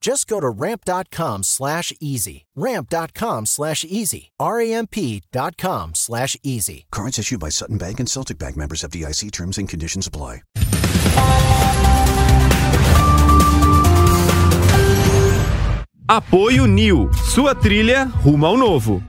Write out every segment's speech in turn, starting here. Just go to ramp.com/easy. Ramp.com/easy. RAMP.com/easy. Cards issued by Sutton Bank and Celtic Bank, members of FDIC. Terms and conditions apply. Apoio New. Sua trilha rumo ao novo.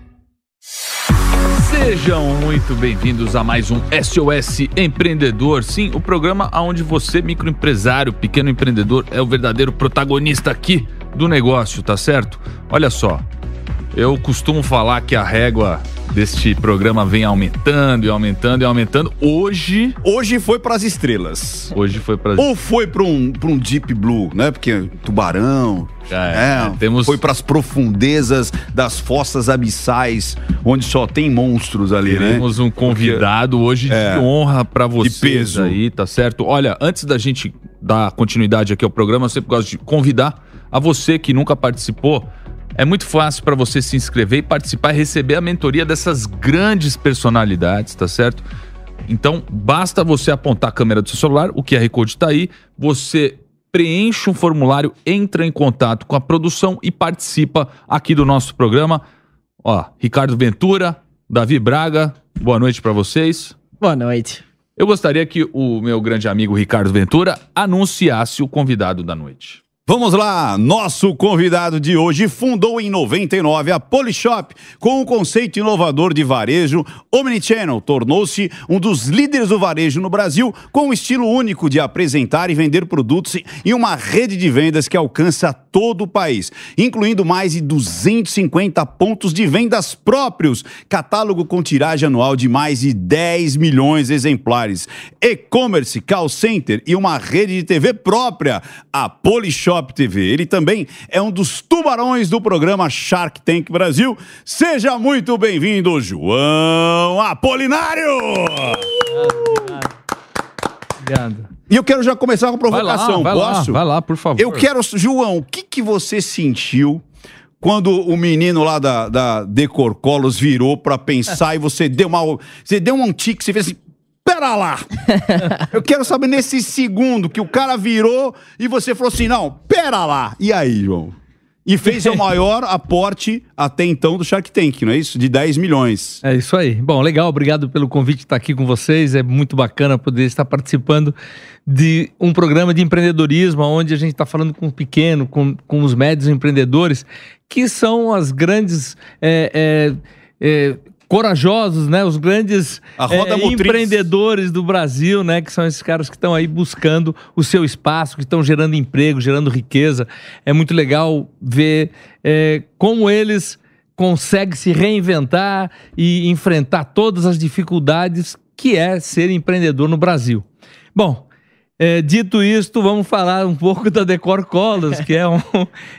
Sejam muito bem-vindos a mais um SOS Empreendedor. Sim, o programa onde você, microempresário, pequeno empreendedor, é o verdadeiro protagonista aqui do negócio, tá certo? Olha só, eu costumo falar que a régua deste programa vem aumentando e aumentando e aumentando. Hoje foi pras estrelas. Ou foi pra um deep blue, né? Porque tubarão... Foi pras profundezas das fossas abissais, onde só tem monstros ali, né? Temos um convidado hoje de honra pra vocês de peso. Aí, tá certo? Olha, antes da gente dar continuidade aqui ao programa, eu sempre gosto de convidar a você que nunca participou. É muito fácil para você se inscrever e participar e receber a mentoria dessas grandes personalidades, tá certo? Então, basta você apontar a câmera do seu celular, o QR Code tá aí, você preenche um formulário, entra em contato com a produção e participa aqui do nosso programa. Ó, Ricardo Ventura, Davi Braga, boa noite para vocês. Boa noite. Eu gostaria que o meu grande amigo Ricardo Ventura anunciasse o convidado da noite. Vamos lá, nosso convidado de hoje fundou em 99 a Polishop com um conceito inovador de varejo omnichannel. Tornou-se um dos líderes do varejo no Brasil com um estilo único de apresentar e vender produtos e uma rede de vendas que alcança todo o país, incluindo mais de 250 pontos de vendas próprios, catálogo com tiragem anual de mais de 10 milhões de exemplares, e-commerce, call center e uma rede de TV própria, a Polishop TV. Ele também é um dos tubarões do programa Shark Tank Brasil. Seja muito bem-vindo, João Appolinário! Obrigado. E eu quero já começar com a provocação, posso? Vai lá, por favor. Eu quero, João, o que você sentiu quando o menino lá da Decor Colas virou pra pensar e você deu um tique, você fez assim... Pera lá! Eu quero saber nesse segundo que o cara virou e você falou assim, não, pera lá! E aí, João? E fez o maior aporte até então do Shark Tank, não é isso? De 10 milhões. É isso aí. Bom, legal, obrigado pelo convite de estar aqui com vocês. É muito bacana poder estar participando de um programa de empreendedorismo onde a gente está falando com o pequeno, com os médios empreendedores, que são as grandes... corajosos, né? Os grandes empreendedores do Brasil, né? Que são esses caras que estão aí buscando o seu espaço, que estão gerando emprego, gerando riqueza. É muito legal ver como eles conseguem se reinventar e enfrentar todas as dificuldades que é ser empreendedor no Brasil. Bom, dito isto, vamos falar um pouco da Decor Colas,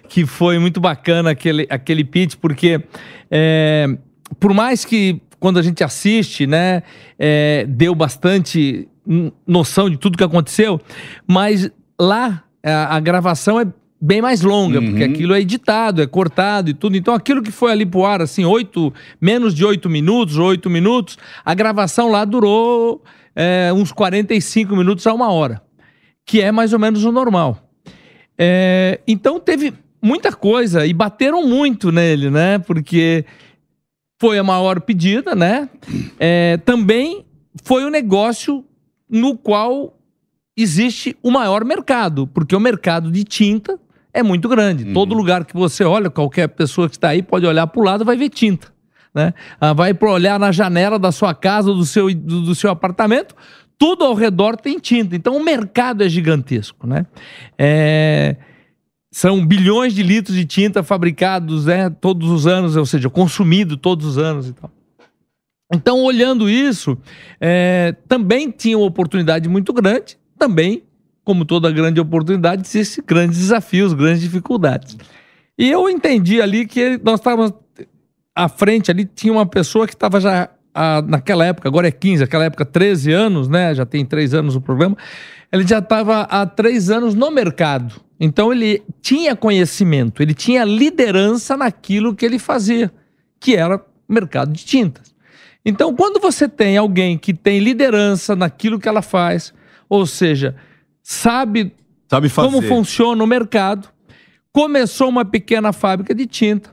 que foi muito bacana aquele pitch, porque... Por mais que, quando a gente assiste, né, deu bastante noção de tudo que aconteceu, mas lá a gravação é bem mais longa, porque aquilo é editado, é cortado e tudo. Então, aquilo que foi ali pro ar, assim, menos de oito minutos, a gravação lá durou uns 45 minutos a uma hora, que é mais ou menos o normal. Então, teve muita coisa e bateram muito nele, né, porque... Foi a maior pedida, né? Também foi um negócio no qual existe o maior mercado, porque o mercado de tinta é muito grande. Todo lugar que você olha, qualquer pessoa que está aí pode olhar para o lado e vai ver tinta, né? Vai olhar na janela da sua casa ou do seu apartamento, tudo ao redor tem tinta. Então o mercado é gigantesco, né? São bilhões de litros de tinta fabricados, né, todos os anos, ou seja, consumido todos os anos e tal. Então, olhando isso, também tinha uma oportunidade muito grande, também, como toda grande oportunidade, existem grandes desafios, grandes dificuldades. E eu entendi ali que nós estávamos à frente ali, tinha uma pessoa que estava já, naquela época, agora é 15, naquela época 13 anos, né, já tem 3 anos o programa, ele já estava há 3 anos no mercado. Então ele tinha conhecimento, ele tinha liderança naquilo que ele fazia, que era mercado de tintas. Então quando você tem alguém que tem liderança naquilo que ela faz, ou seja, sabe como funciona o mercado, começou uma pequena fábrica de tinta,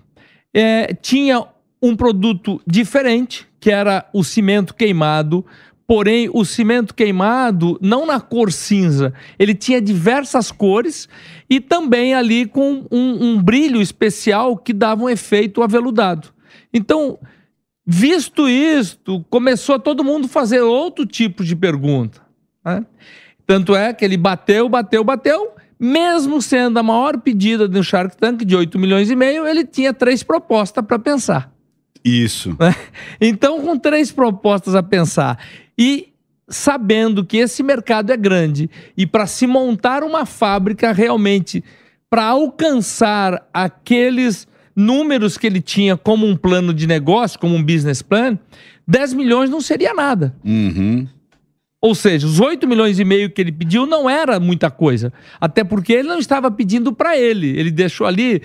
tinha um produto diferente, que era o cimento queimado. Porém, o cimento queimado, não na cor cinza, ele tinha diversas cores e também ali com um brilho especial que dava um efeito aveludado. Então, visto isto, começou a todo mundo fazer outro tipo de pergunta, né? Tanto é que ele bateu, mesmo sendo a maior pedida do Shark Tank, de 8 milhões e meio, ele tinha 3 propostas para pensar. Isso. Então, com 3 propostas a pensar e sabendo que esse mercado é grande e para se montar uma fábrica realmente para alcançar aqueles números que ele tinha como um plano de negócio, como um business plan, 10 milhões não seria nada. Uhum. Ou seja, os 8 milhões e meio que ele pediu não era muita coisa. Até porque ele não estava pedindo para ele. Ele deixou ali,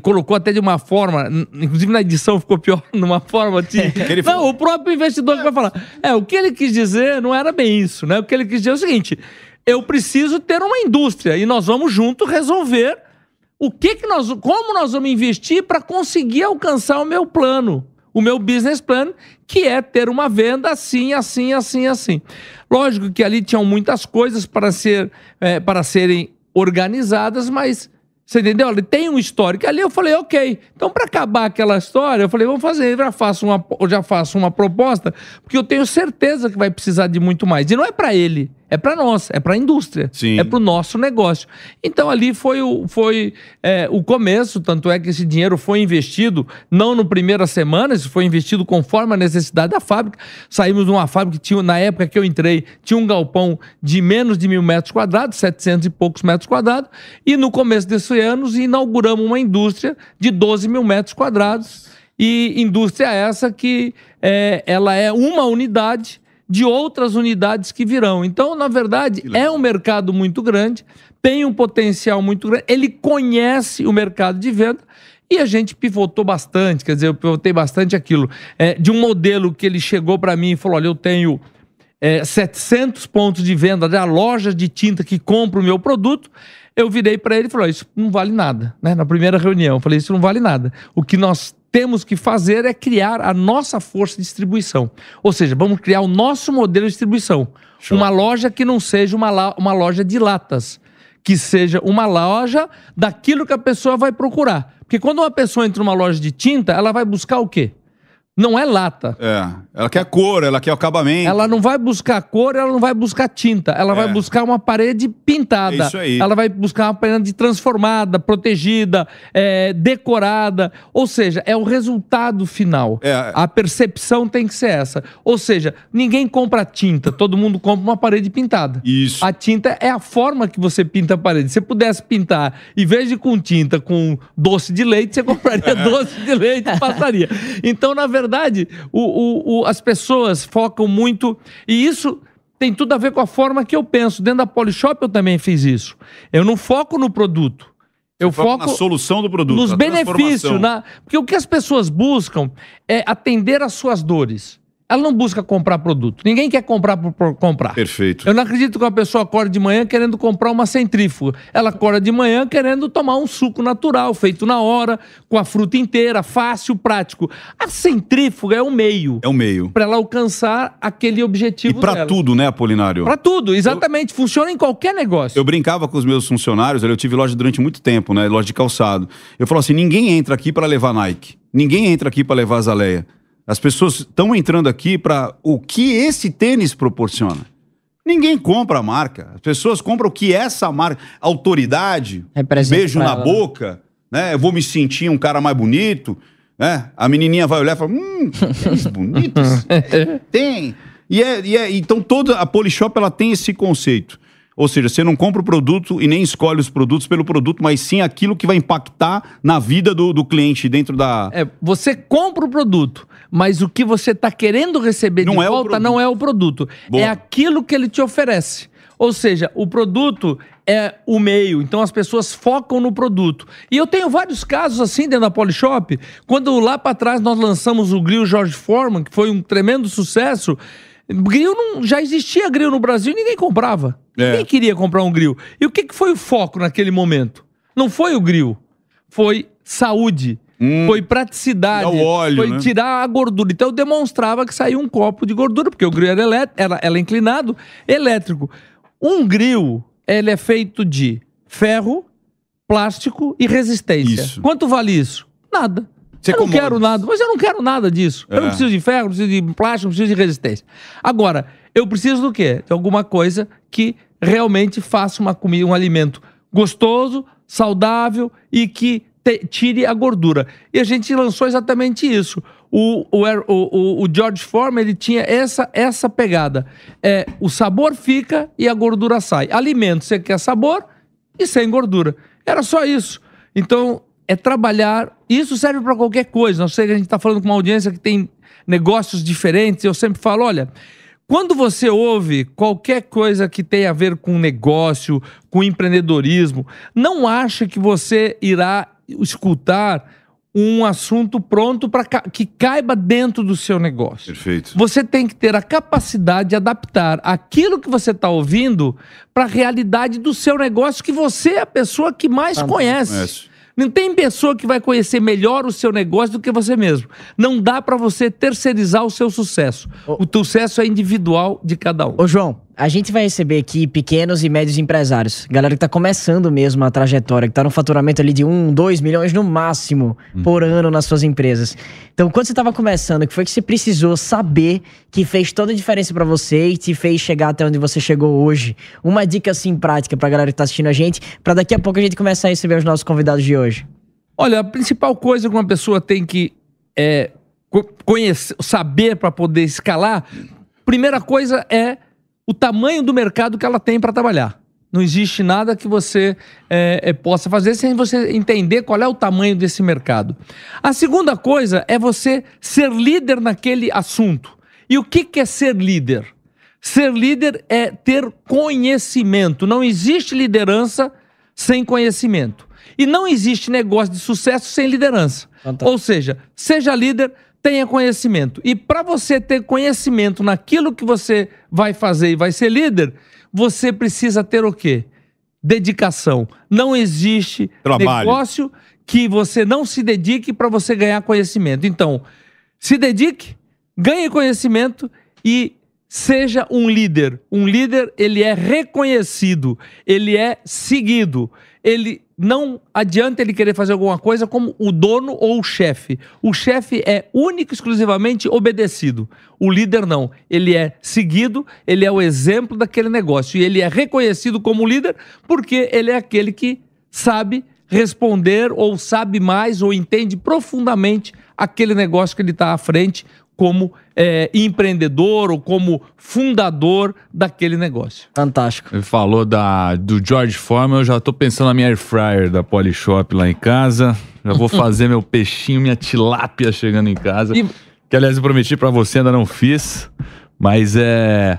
colocou até de uma forma, inclusive na edição ficou pior, numa forma de... Não, falou... o próprio investidor que vai falar. O que ele quis dizer não era bem isso, né? O que ele quis dizer é o seguinte, eu preciso ter uma indústria e nós vamos junto resolver o que nós... Como nós vamos investir para conseguir alcançar o meu plano. O meu business plan, que é ter uma venda assim. Lógico que ali tinham muitas coisas para serem organizadas, mas você entendeu? Ele tem um histórico. Ali eu falei, ok, então para acabar aquela história, eu falei, vamos fazer, eu já faço uma proposta, porque eu tenho certeza que vai precisar de muito mais. E não é para ele, é para nós, é para a indústria, sim, é para o nosso negócio. Então ali foi o começo, tanto é que esse dinheiro foi investido, não na primeira semana, isso foi investido conforme a necessidade da fábrica. Saímos de uma fábrica que tinha, na época que eu entrei, tinha um galpão de menos de 1000 metros quadrados, 700 e poucos metros quadrados, e no começo desse ano inauguramos uma indústria de 12 mil metros quadrados, e indústria essa que ela é uma unidade de outras unidades que virão. Então, na verdade, é um mercado muito grande, tem um potencial muito grande, ele conhece o mercado de venda e a gente pivotou bastante, quer dizer, eu pivotei bastante aquilo. De um modelo que ele chegou para mim e falou, olha, eu tenho 700 pontos de venda da loja de tinta que compra o meu produto, eu virei para ele e falei, isso não vale nada, né? Na primeira reunião, eu falei, isso não vale nada. O que nós temos que fazer é criar a nossa força de distribuição. Ou seja, vamos criar o nosso modelo de distribuição. Show. Uma loja que não seja uma loja de latas, que seja uma loja daquilo que a pessoa vai procurar. Porque quando uma pessoa entra numa loja de tinta, ela vai buscar o quê? Não é lata. Ela quer cor, ela quer acabamento. Ela não vai buscar cor, ela não vai buscar tinta. Ela vai buscar uma parede pintada. É isso aí. Ela vai buscar uma parede transformada, protegida, decorada. Ou seja, é o resultado final. A percepção tem que ser essa. Ou seja, ninguém compra tinta, todo mundo compra uma parede pintada. Isso. A tinta é a forma que você pinta a parede. Se você pudesse pintar, em vez de com tinta, com doce de leite, você compraria doce de leite e passaria. Então, na verdade, as pessoas focam muito, e isso tem tudo a ver com a forma que eu penso. Dentro da Polishop eu também fiz isso. Eu não foco no produto, eu foco na solução do produto, nos benefícios, porque o que as pessoas buscam é atender às suas dores. Ela não busca comprar produto. Ninguém quer comprar por comprar. Perfeito. Eu não acredito que uma pessoa acorde de manhã querendo comprar uma centrífuga. Ela acorda de manhã querendo tomar um suco natural, feito na hora, com a fruta inteira, fácil, prático. A centrífuga é o meio. É o meio. Para ela alcançar aquele objetivo dela. E para tudo, né, Appolinário? Para tudo, exatamente. Funciona em qualquer negócio. Eu brincava com os meus funcionários, eu tive loja durante muito tempo, né, loja de calçado. Eu falava assim, ninguém entra aqui para levar Nike. Ninguém entra aqui para levar Azaleia. As pessoas estão entrando aqui para o que esse tênis proporciona. Ninguém compra a marca. As pessoas compram o que essa marca... Autoridade, beijo na boca, né? Eu vou me sentir um cara mais bonito, né? A menininha vai olhar e fala... Que bonito. Tem. Então toda a Polishop, ela tem esse conceito. Ou seja, você não compra o produto e nem escolhe os produtos pelo produto, mas sim aquilo que vai impactar na vida do cliente dentro da... Você compra o produto, mas o que você está querendo receber de volta não é o produto. Boa. É aquilo que ele te oferece. Ou seja, o produto é o meio, então as pessoas focam no produto. E eu tenho vários casos assim dentro da Polishop. Quando lá para trás nós lançamos o grill George Foreman, que foi um tremendo sucesso... Grill não... Já existia grill no Brasil e ninguém comprava. Ninguém queria comprar um grill. E o que foi o foco naquele momento? Não foi o grill. Foi saúde. Foi praticidade. O óleo, foi, né? Tirar a gordura. Então eu demonstrava que saía um copo de gordura, porque o grill era inclinado, elétrico. Um grill, ele é feito de ferro, plástico e resistência. Isso. Quanto vale isso? Nada. Você quero nada, mas eu não quero nada disso. Eu não preciso de ferro, não preciso de plástico, não preciso de resistência. Agora, eu preciso do quê? De alguma coisa que realmente faça uma comida, um alimento gostoso, saudável e que tire a gordura. E a gente lançou exatamente isso. O George Foreman, ele tinha essa pegada. O sabor fica e a gordura sai. Alimento, você quer sabor e sem gordura. Era só isso. Então... É trabalhar, isso serve para qualquer coisa. Não sei, a gente está falando com uma audiência que tem negócios diferentes. Eu sempre falo, olha, quando você ouve qualquer coisa que tenha a ver com negócio, com empreendedorismo, não acha que você irá escutar um assunto pronto para que caiba dentro do seu negócio. Perfeito. Você tem que ter a capacidade de adaptar aquilo que você está ouvindo para a realidade do seu negócio, que você é a pessoa que mais conhece. Não tem pessoa que vai conhecer melhor o seu negócio do que você mesmo. Não dá para você terceirizar o seu sucesso. O sucesso é individual de cada um. Ô João, a gente vai receber aqui pequenos e médios empresários. Galera que tá começando mesmo a trajetória, que tá no faturamento ali de 1, 2 milhões no máximo por ano nas suas empresas. Então, quando você tava começando, o que foi que você precisou saber que fez toda a diferença para você e te fez chegar até onde você chegou hoje? Uma dica assim prática pra galera que tá assistindo a gente, pra daqui a pouco a gente começar a receber os nossos convidados de hoje. Olha, a principal coisa que uma pessoa tem que saber para poder escalar, primeira coisa é o tamanho do mercado que ela tem para trabalhar. Não existe nada que você possa fazer sem você entender qual é o tamanho desse mercado. A segunda coisa é você ser líder naquele assunto. E o que é ser líder? Ser líder é ter conhecimento. Não existe liderança sem conhecimento. E não existe negócio de sucesso sem liderança. Ou seja, seja líder, tenha conhecimento. E para você ter conhecimento naquilo que você vai fazer e vai ser líder, você precisa ter o quê? Dedicação. Não existe negócio que você não se dedique para você ganhar conhecimento. Então, se dedique, ganhe conhecimento e seja um líder. Um líder, ele é reconhecido, ele é seguido, ele... Não adianta ele querer fazer alguma coisa como o dono ou o chefe. O chefe é único e exclusivamente obedecido. O líder não. Ele é seguido, ele é o exemplo daquele negócio. E ele é reconhecido como líder porque ele é aquele que sabe responder ou sabe mais ou entende profundamente aquele negócio que ele está à frente como empreendedor ou como fundador daquele negócio. Fantástico. Ele falou do George Foreman, eu já tô pensando na minha air fryer da Polishop lá em casa. Já vou fazer meu peixinho, minha tilápia chegando em casa. Que, aliás, eu prometi pra você, ainda não fiz. Mas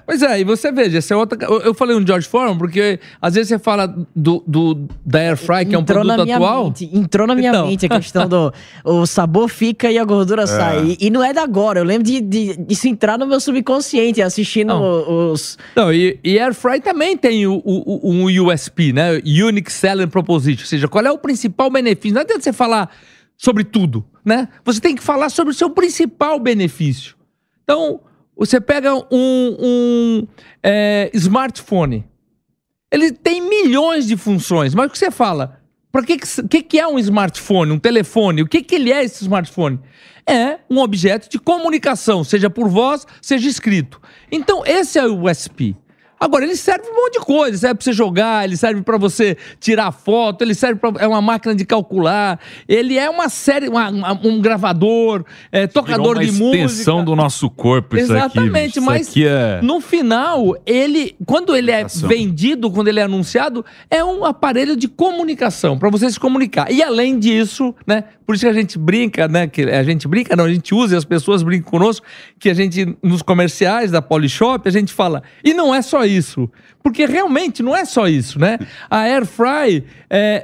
Pois é, e você veja, essa é outra... Eu falei um George Foreman, porque às vezes você fala da Air Fry, que é um produto atual. Entrou na minha mente a questão do... O sabor fica e a gordura sai. E não é da agora. Eu lembro disso entrar no meu subconsciente, assistindo os... Não, e Air Fry também tem um USP, né? Unique Selling Proposition. Ou seja, qual é o principal benefício? Não adianta você falar sobre tudo, né? Você tem que falar sobre o seu principal benefício. Então... Você pega um smartphone. Ele tem milhões de funções. Mas o que você fala? O que é um smartphone, um telefone? O que ele é esse smartphone? É um objeto de comunicação, seja por voz, seja escrito. Então, esse é o USP. Agora, ele serve pra um monte de coisa. Ele serve pra você jogar, ele serve pra você tirar foto, ele serve pra... É uma máquina de calcular. Ele é uma série... um gravador, tocador de música. É uma extensão do nosso corpo. Exatamente, isso aqui, mas isso aqui é... no final, ele... Quando ele é vendido, quando ele é anunciado, é um aparelho de comunicação, pra você se comunicar. E além disso, né? Por isso que a gente brinca, né? Que a gente brinca, não, a gente usa e as pessoas brincam conosco, que a gente, nos comerciais da Polishop, a gente fala, e não é só isso. Porque realmente não é só isso, né? A Air Fry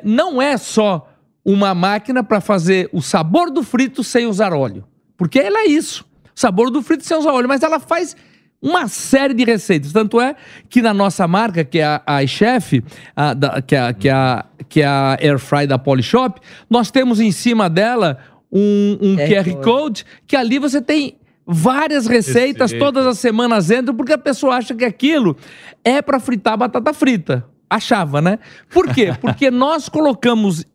não é só uma máquina para fazer o sabor do frito sem usar óleo. Porque ela é isso. O sabor do frito sem usar óleo. Mas ela faz uma série de receitas. Tanto é que na nossa marca, que é a iChef, que é a Air Fry da Polishop, nós temos em cima dela um QR Code, que ali você tem... várias receitas, todas as semanas entram, porque a pessoa acha que aquilo é para fritar batata frita. Achava, né? Por quê? Porque nós colocamos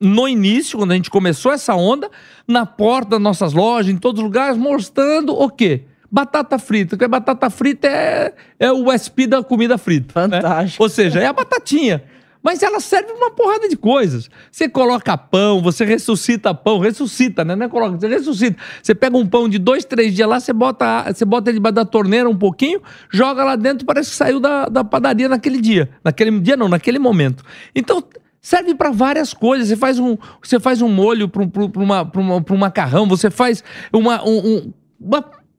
no início, quando a gente começou essa onda, na porta das nossas lojas, em todos os lugares, mostrando o quê? Batata frita. Porque batata frita é o SP da comida frita. Fantástico. Né? Ou seja, é a batatinha. Mas ela serve pra uma porrada de coisas. Você coloca pão, você ressuscita pão, ressuscita, né? Não é coloca, você ressuscita. Você pega um pão de 2, 3 dias lá, você bota ele debaixo da torneira um pouquinho, joga lá dentro, parece que saiu da padaria naquele dia. Naquele dia não, naquele momento. Então, serve para várias coisas. Você faz um molho pra um macarrão, você faz uma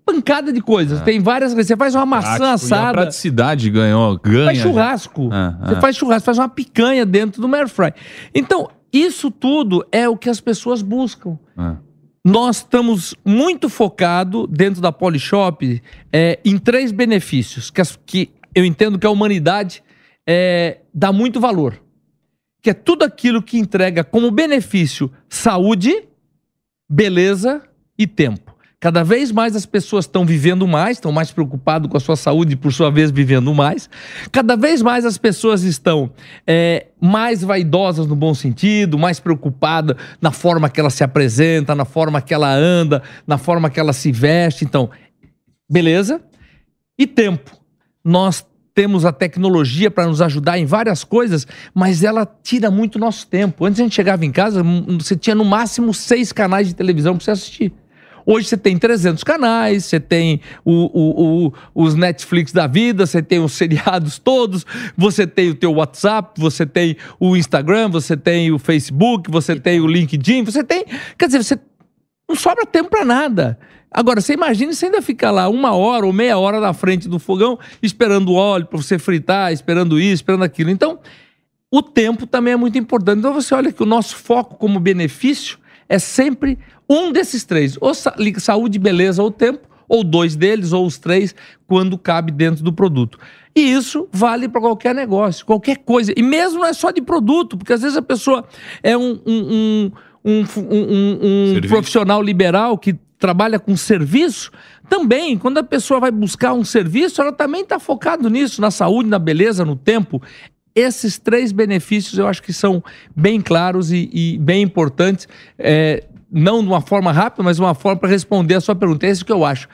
pancada de coisas. Tem várias... Você faz uma maçã assada. A praticidade ganha. Faz churrasco. Você faz churrasco. Faz uma picanha dentro do air fry. Então, isso tudo é o que as pessoas buscam. Nós estamos muito focados dentro da Polishop em 3 benefícios que eu entendo que a humanidade dá muito valor. Que é tudo aquilo que entrega como benefício saúde, beleza e tempo. Cada vez mais as pessoas estão vivendo mais, estão mais preocupadas com a sua saúde, por sua vez, vivendo mais. Cada vez mais as pessoas estão mais vaidosas no bom sentido, mais preocupadas na forma que ela se apresenta, na forma que ela anda, na forma que ela se veste. Então, beleza. E tempo. Nós temos a tecnologia para nos ajudar em várias coisas, mas ela tira muito nosso tempo. Antes a gente chegava em casa, você tinha no máximo 6 canais de televisão para você assistir. Hoje você tem 300 canais, você tem os Netflix da vida, você tem os seriados todos, você tem o teu WhatsApp, você tem o Instagram, você tem o Facebook, você tem o LinkedIn, você tem... Quer dizer, você não sobra tempo pra nada. Agora, você imagina você ainda ficar lá 1 hora ou meia hora na frente do fogão, esperando o óleo pra você fritar, esperando isso, esperando aquilo. Então, o tempo também é muito importante. Então, você olha que o nosso foco como benefício é sempre... um desses 3, ou saúde, beleza ou tempo, ou 2 deles, ou os 3, quando cabe dentro do produto. E isso vale para qualquer negócio, qualquer coisa. E mesmo não é só de produto, porque às vezes a pessoa é um profissional liberal que trabalha com serviço. Também, quando a pessoa vai buscar um serviço, ela também está focada nisso, na saúde, na beleza, no tempo. Esses 3 benefícios eu acho que são bem claros e bem importantes, não de uma forma rápida, mas de uma forma para responder a sua pergunta. É isso que eu acho.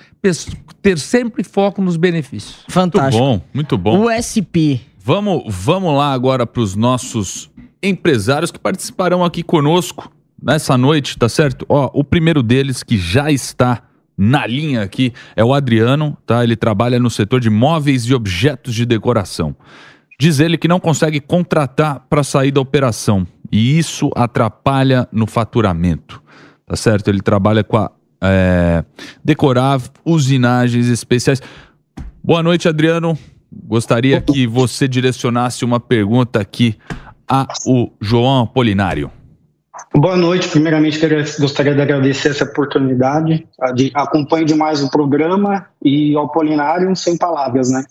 Ter sempre foco nos benefícios. Fantástico. Muito bom, muito bom. O SP. Vamos lá agora para os nossos empresários que participarão aqui conosco nessa noite, tá certo? Ó, o primeiro deles que já está na linha aqui é o Adriano, tá? Ele trabalha no setor de móveis e objetos de decoração. Diz ele que não consegue contratar para sair da operação e isso atrapalha no faturamento. Tá certo? Ele trabalha com a decorar, usinagens especiais. Boa noite, Adriano. Gostaria que você direcionasse uma pergunta aqui ao João Appolinário. Boa noite. Primeiramente, gostaria de agradecer essa oportunidade. Acompanho demais o programa e ao Appolinário, sem palavras, né?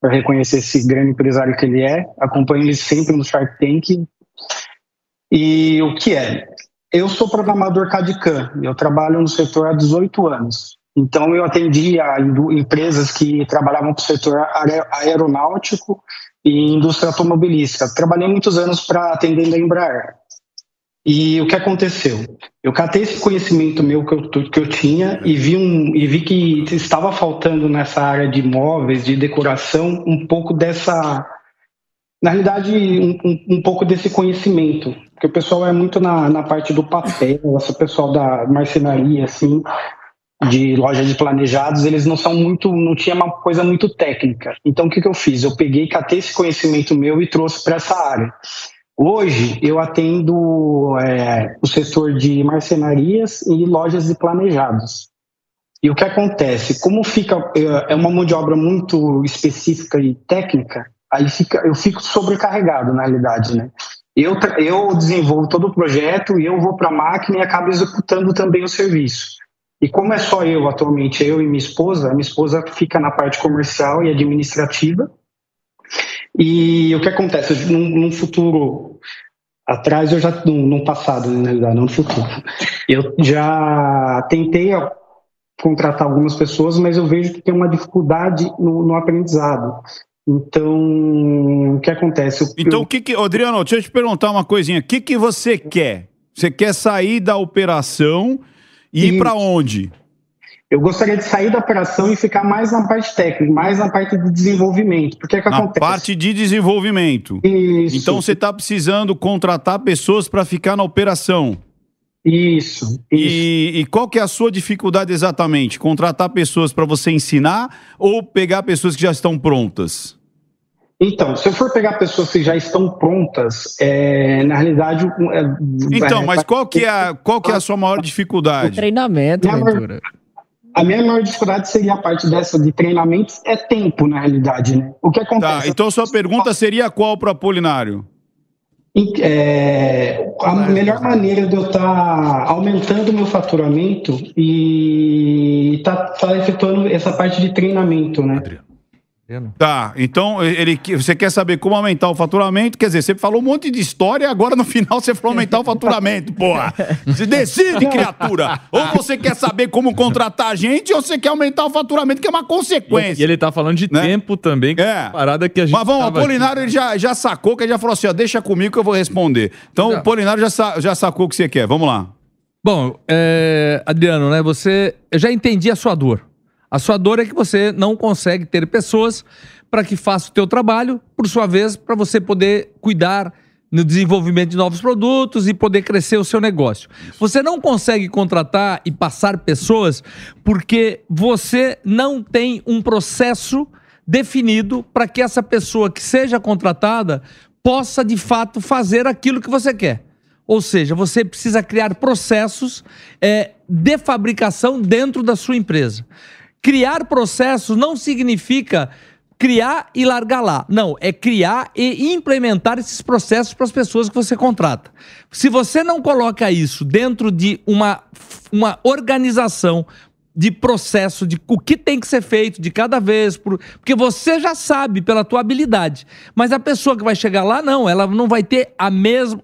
Para reconhecer esse grande empresário que ele é. Acompanho ele sempre no Shark Tank. E o que é? Eu sou programador CAD/CAM, eu trabalho no setor há 18 anos. Então, eu atendi a empresas que trabalhavam para o setor aeronáutico e indústria automobilística. Trabalhei muitos anos para atender a Embraer. E o que aconteceu? Eu catei esse conhecimento meu que eu tinha e vi que estava faltando nessa área de imóveis, de decoração, um pouco dessa... Na realidade, um pouco desse conhecimento. Porque o pessoal é muito na parte do papel, o pessoal da marcenaria, assim, de loja de planejados, eles não são muito... Não tinha uma coisa muito técnica. Então, o que eu fiz? Eu peguei, catei esse conhecimento meu e trouxe para essa área. Hoje, eu atendo o setor de marcenarias e lojas de planejados. E o que acontece? Como fica é uma mão de obra muito específica e técnica, aí eu fico sobrecarregado, na realidade, né? Eu desenvolvo todo o projeto e eu vou para a máquina e acabo executando também o serviço. E como é só eu atualmente, eu e minha esposa fica na parte comercial e administrativa. E o que acontece? Num futuro atrás, eu já... Num passado, na realidade, não no futuro. Eu já tentei contratar algumas pessoas, mas eu vejo que tem uma dificuldade no aprendizado. Então, o que acontece? Então, Adriano, deixa eu te perguntar uma coisinha. O que você quer? Você quer sair da operação e ir para onde? Eu gostaria de sair da operação e ficar mais na parte técnica, mais na parte de desenvolvimento. Porque é que acontece? Na parte de desenvolvimento. Isso. Então você está precisando contratar pessoas para ficar na operação. Isso. E qual que é a sua dificuldade exatamente? Contratar pessoas para você ensinar ou pegar pessoas que já estão prontas? Então, se eu for pegar pessoas que já estão prontas, na realidade... Então, mas qual que é a sua maior dificuldade? O treinamento, Ventura. A minha maior dificuldade seria a parte dessa de treinamentos, é tempo, na realidade, né? O que acontece... Tá, então sua pergunta seria qual para o Appolinário? A melhor maneira de eu estar aumentando o meu faturamento e estar efetuando essa parte de treinamento, né? Tá, então você quer saber como aumentar o faturamento? Quer dizer, você falou um monte de história e agora no final você falou aumentar o faturamento, porra. Se decide, criatura. Ou você quer saber como contratar a gente ou você quer aumentar o faturamento, que é uma consequência. E ele tá falando de tempo também, que é parada que a gente... Mas vamos, o Appolinário aqui, já sacou, que ele já falou assim, ó, deixa comigo que eu vou responder. Então o Appolinário já sacou o que você quer, vamos lá. Bom, Adriano, né, eu já entendi a sua dor. A sua dor é que você não consegue ter pessoas para que façam o teu trabalho, por sua vez, para você poder cuidar no desenvolvimento de novos produtos e poder crescer o seu negócio. Você não consegue contratar e passar pessoas porque você não tem um processo definido para que essa pessoa que seja contratada possa, de fato, fazer aquilo que você quer. Ou seja, você precisa criar processos de fabricação dentro da sua empresa. Criar processos não significa criar e largar lá. Não, é criar e implementar esses processos para as pessoas que você contrata. Se você não coloca isso dentro de uma organização de processo, de o que tem que ser feito de cada vez, porque você já sabe pela tua habilidade, mas a pessoa que vai chegar lá, não, ela não vai ter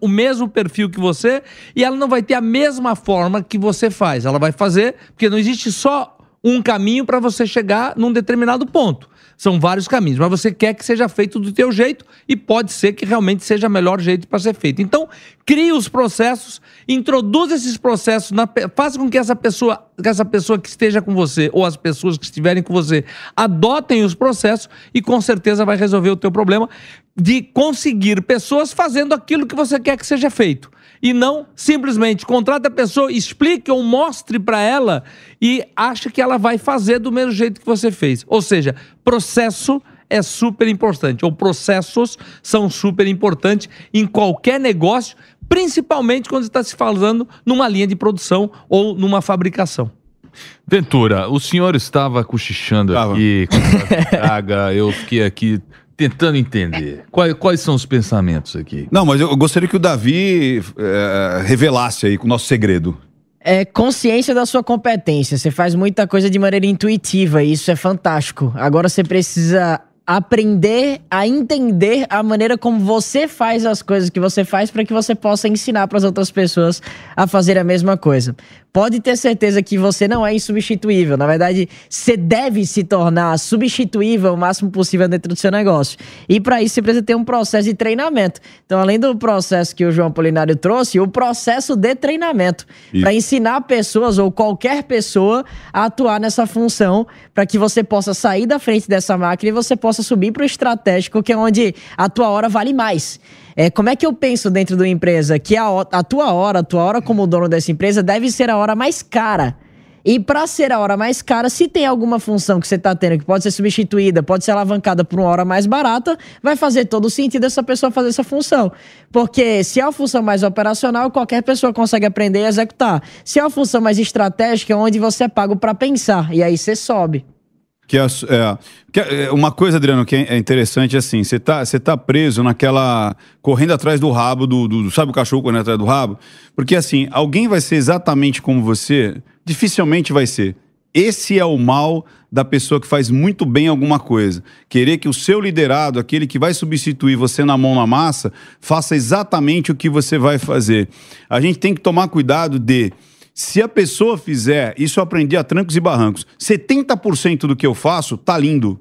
o mesmo perfil que você e ela não vai ter a mesma forma que você faz. Ela vai fazer, porque não existe só um caminho para você chegar num determinado ponto. São vários caminhos, mas você quer que seja feito do teu jeito e pode ser que realmente seja o melhor jeito para ser feito. Então, crie os processos, introduza esses processos, faça com que essa pessoa que esteja com você ou as pessoas que estiverem com você adotem os processos e com certeza vai resolver o teu problema de conseguir pessoas fazendo aquilo que você quer que seja feito. E não simplesmente contrata a pessoa, explique ou mostre para ela e acha que ela vai fazer do mesmo jeito que você fez. Ou seja, processo é super importante, ou processos são super importantes em qualquer negócio, principalmente quando está se falando numa linha de produção ou numa fabricação. Ventura, o senhor estava cochichando aqui com a Braga, eu fiquei aqui tentando entender. Quais são os pensamentos aqui? Não, mas eu gostaria que o Davi revelasse aí o nosso segredo. É consciência da sua competência. Você faz muita coisa de maneira intuitiva e isso é fantástico. Agora você precisa aprender a entender a maneira como você faz as coisas que você faz para que você possa ensinar para as outras pessoas a fazer a mesma coisa. pode ter certeza que você não é insubstituível. Na verdade, você deve se tornar substituível o máximo possível dentro do seu negócio. E para isso, você precisa ter um processo de treinamento. Então, além do processo que o João Appolinário trouxe, o processo de treinamento para ensinar pessoas ou qualquer pessoa a atuar nessa função, para que você possa sair da frente dessa máquina e você possa subir para o estratégico, que é onde a tua hora vale mais. Como é que eu penso dentro de uma empresa? Que a tua hora como dono dessa empresa deve ser a hora mais cara. E para ser a hora mais cara, se tem alguma função que você está tendo que pode ser substituída, pode ser alavancada por uma hora mais barata, vai fazer todo sentido essa pessoa fazer essa função. Porque se é uma função mais operacional, qualquer pessoa consegue aprender e executar. Se é uma função mais estratégica, é onde você é pago para pensar, e aí você sobe. Uma coisa, Adriano, que é interessante, assim, você tá preso naquela... correndo atrás do rabo, sabe o cachorro correndo atrás do rabo? Porque, assim, alguém vai ser exatamente como você, dificilmente vai ser. Esse é o mal da pessoa que faz muito bem alguma coisa. Querer que o seu liderado, aquele que vai substituir você na mão na massa, faça exatamente o que você vai fazer. A gente tem que tomar cuidado de... Se a pessoa fizer, isso eu aprendi a trancos e barrancos, 70% do que eu faço tá lindo.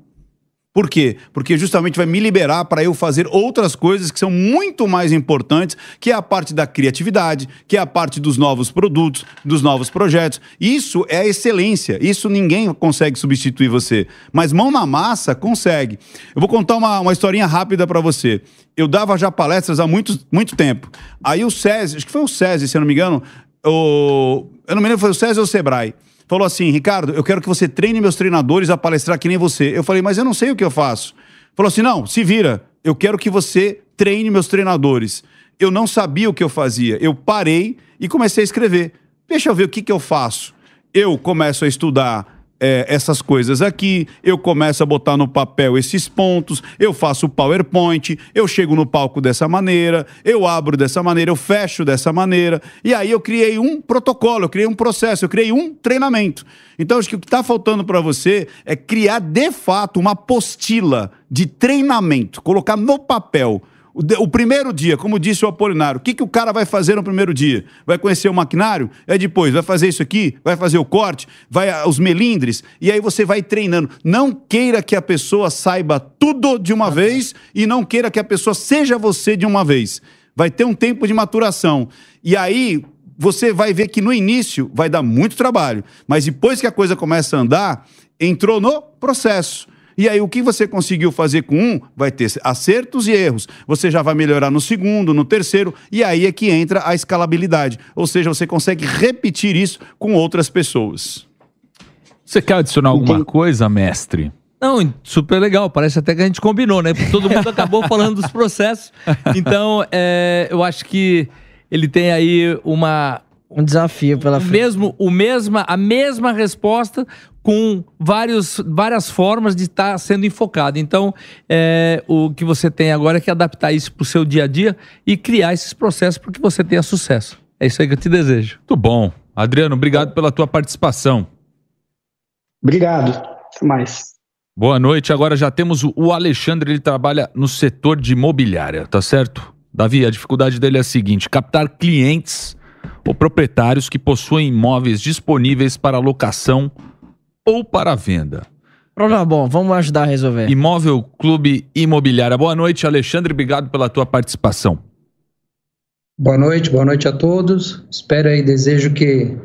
Por quê? Porque justamente vai me liberar para eu fazer outras coisas que são muito mais importantes, que é a parte da criatividade, que é a parte dos novos produtos, dos novos projetos. Isso é a excelência. Isso ninguém consegue substituir você. Mas mão na massa consegue. Eu vou contar uma historinha rápida para você. Eu dava já palestras há muito tempo. Aí o SESI, acho que foi o SESI, se eu não me engano, eu não me lembro se foi o SESI ou o Sebrae, falou assim: Ricardo, eu quero que você treine meus treinadores a palestrar que nem você. Eu falei, mas eu não sei o que eu faço. Falou assim, não, se vira, eu quero que você treine meus treinadores. Eu não sabia o que eu fazia, eu parei e comecei a escrever. Deixa eu ver o que eu faço. Eu começo a estudar essas coisas aqui, eu começo a botar no papel esses pontos, eu faço o PowerPoint, eu chego no palco dessa maneira, eu abro dessa maneira, eu fecho dessa maneira, e aí eu criei um protocolo, eu criei um processo, eu criei um treinamento. Então acho que o que está faltando para você é criar de fato uma apostila de treinamento, colocar no papel. O primeiro dia, como disse o Appolinário, o que o cara vai fazer no primeiro dia? Vai conhecer o maquinário? Aí depois vai fazer isso aqui? Vai fazer o corte? Vai aos melindres? E aí você vai treinando. Não queira que a pessoa saiba tudo de uma vez e não queira que a pessoa seja você de uma vez. Vai ter um tempo de maturação. E aí você vai ver que no início vai dar muito trabalho, mas depois que a coisa começa a andar, entrou no processo. E aí, o que você conseguiu fazer com um, vai ter acertos e erros. Você já vai melhorar no segundo, no terceiro, e aí é que entra a escalabilidade. Ou seja, você consegue repetir isso com outras pessoas. Você quer adicionar alguma coisa, mestre? Não, super legal. Parece até que a gente combinou, né? Porque todo mundo acabou falando dos processos. Então, eu acho que ele tem aí um desafio pela frente. A mesma resposta com várias formas de estar sendo enfocado. Então, o que você tem agora é que adaptar isso para o seu dia a dia e criar esses processos para que você tenha sucesso. É isso aí que eu te desejo. Muito bom. Adriano, obrigado pela tua participação. Obrigado. Até mais. Boa noite. Agora já temos o Alexandre, ele trabalha no setor de imobiliária, tá certo? Davi, a dificuldade dele é a seguinte: captar clientes ou proprietários que possuem imóveis disponíveis para locação ou para venda. Problema bom, vamos ajudar a resolver. Imóvel Clube Imobiliária. Boa noite, Alexandre, obrigado pela tua participação. Boa noite a todos. Espero e desejo que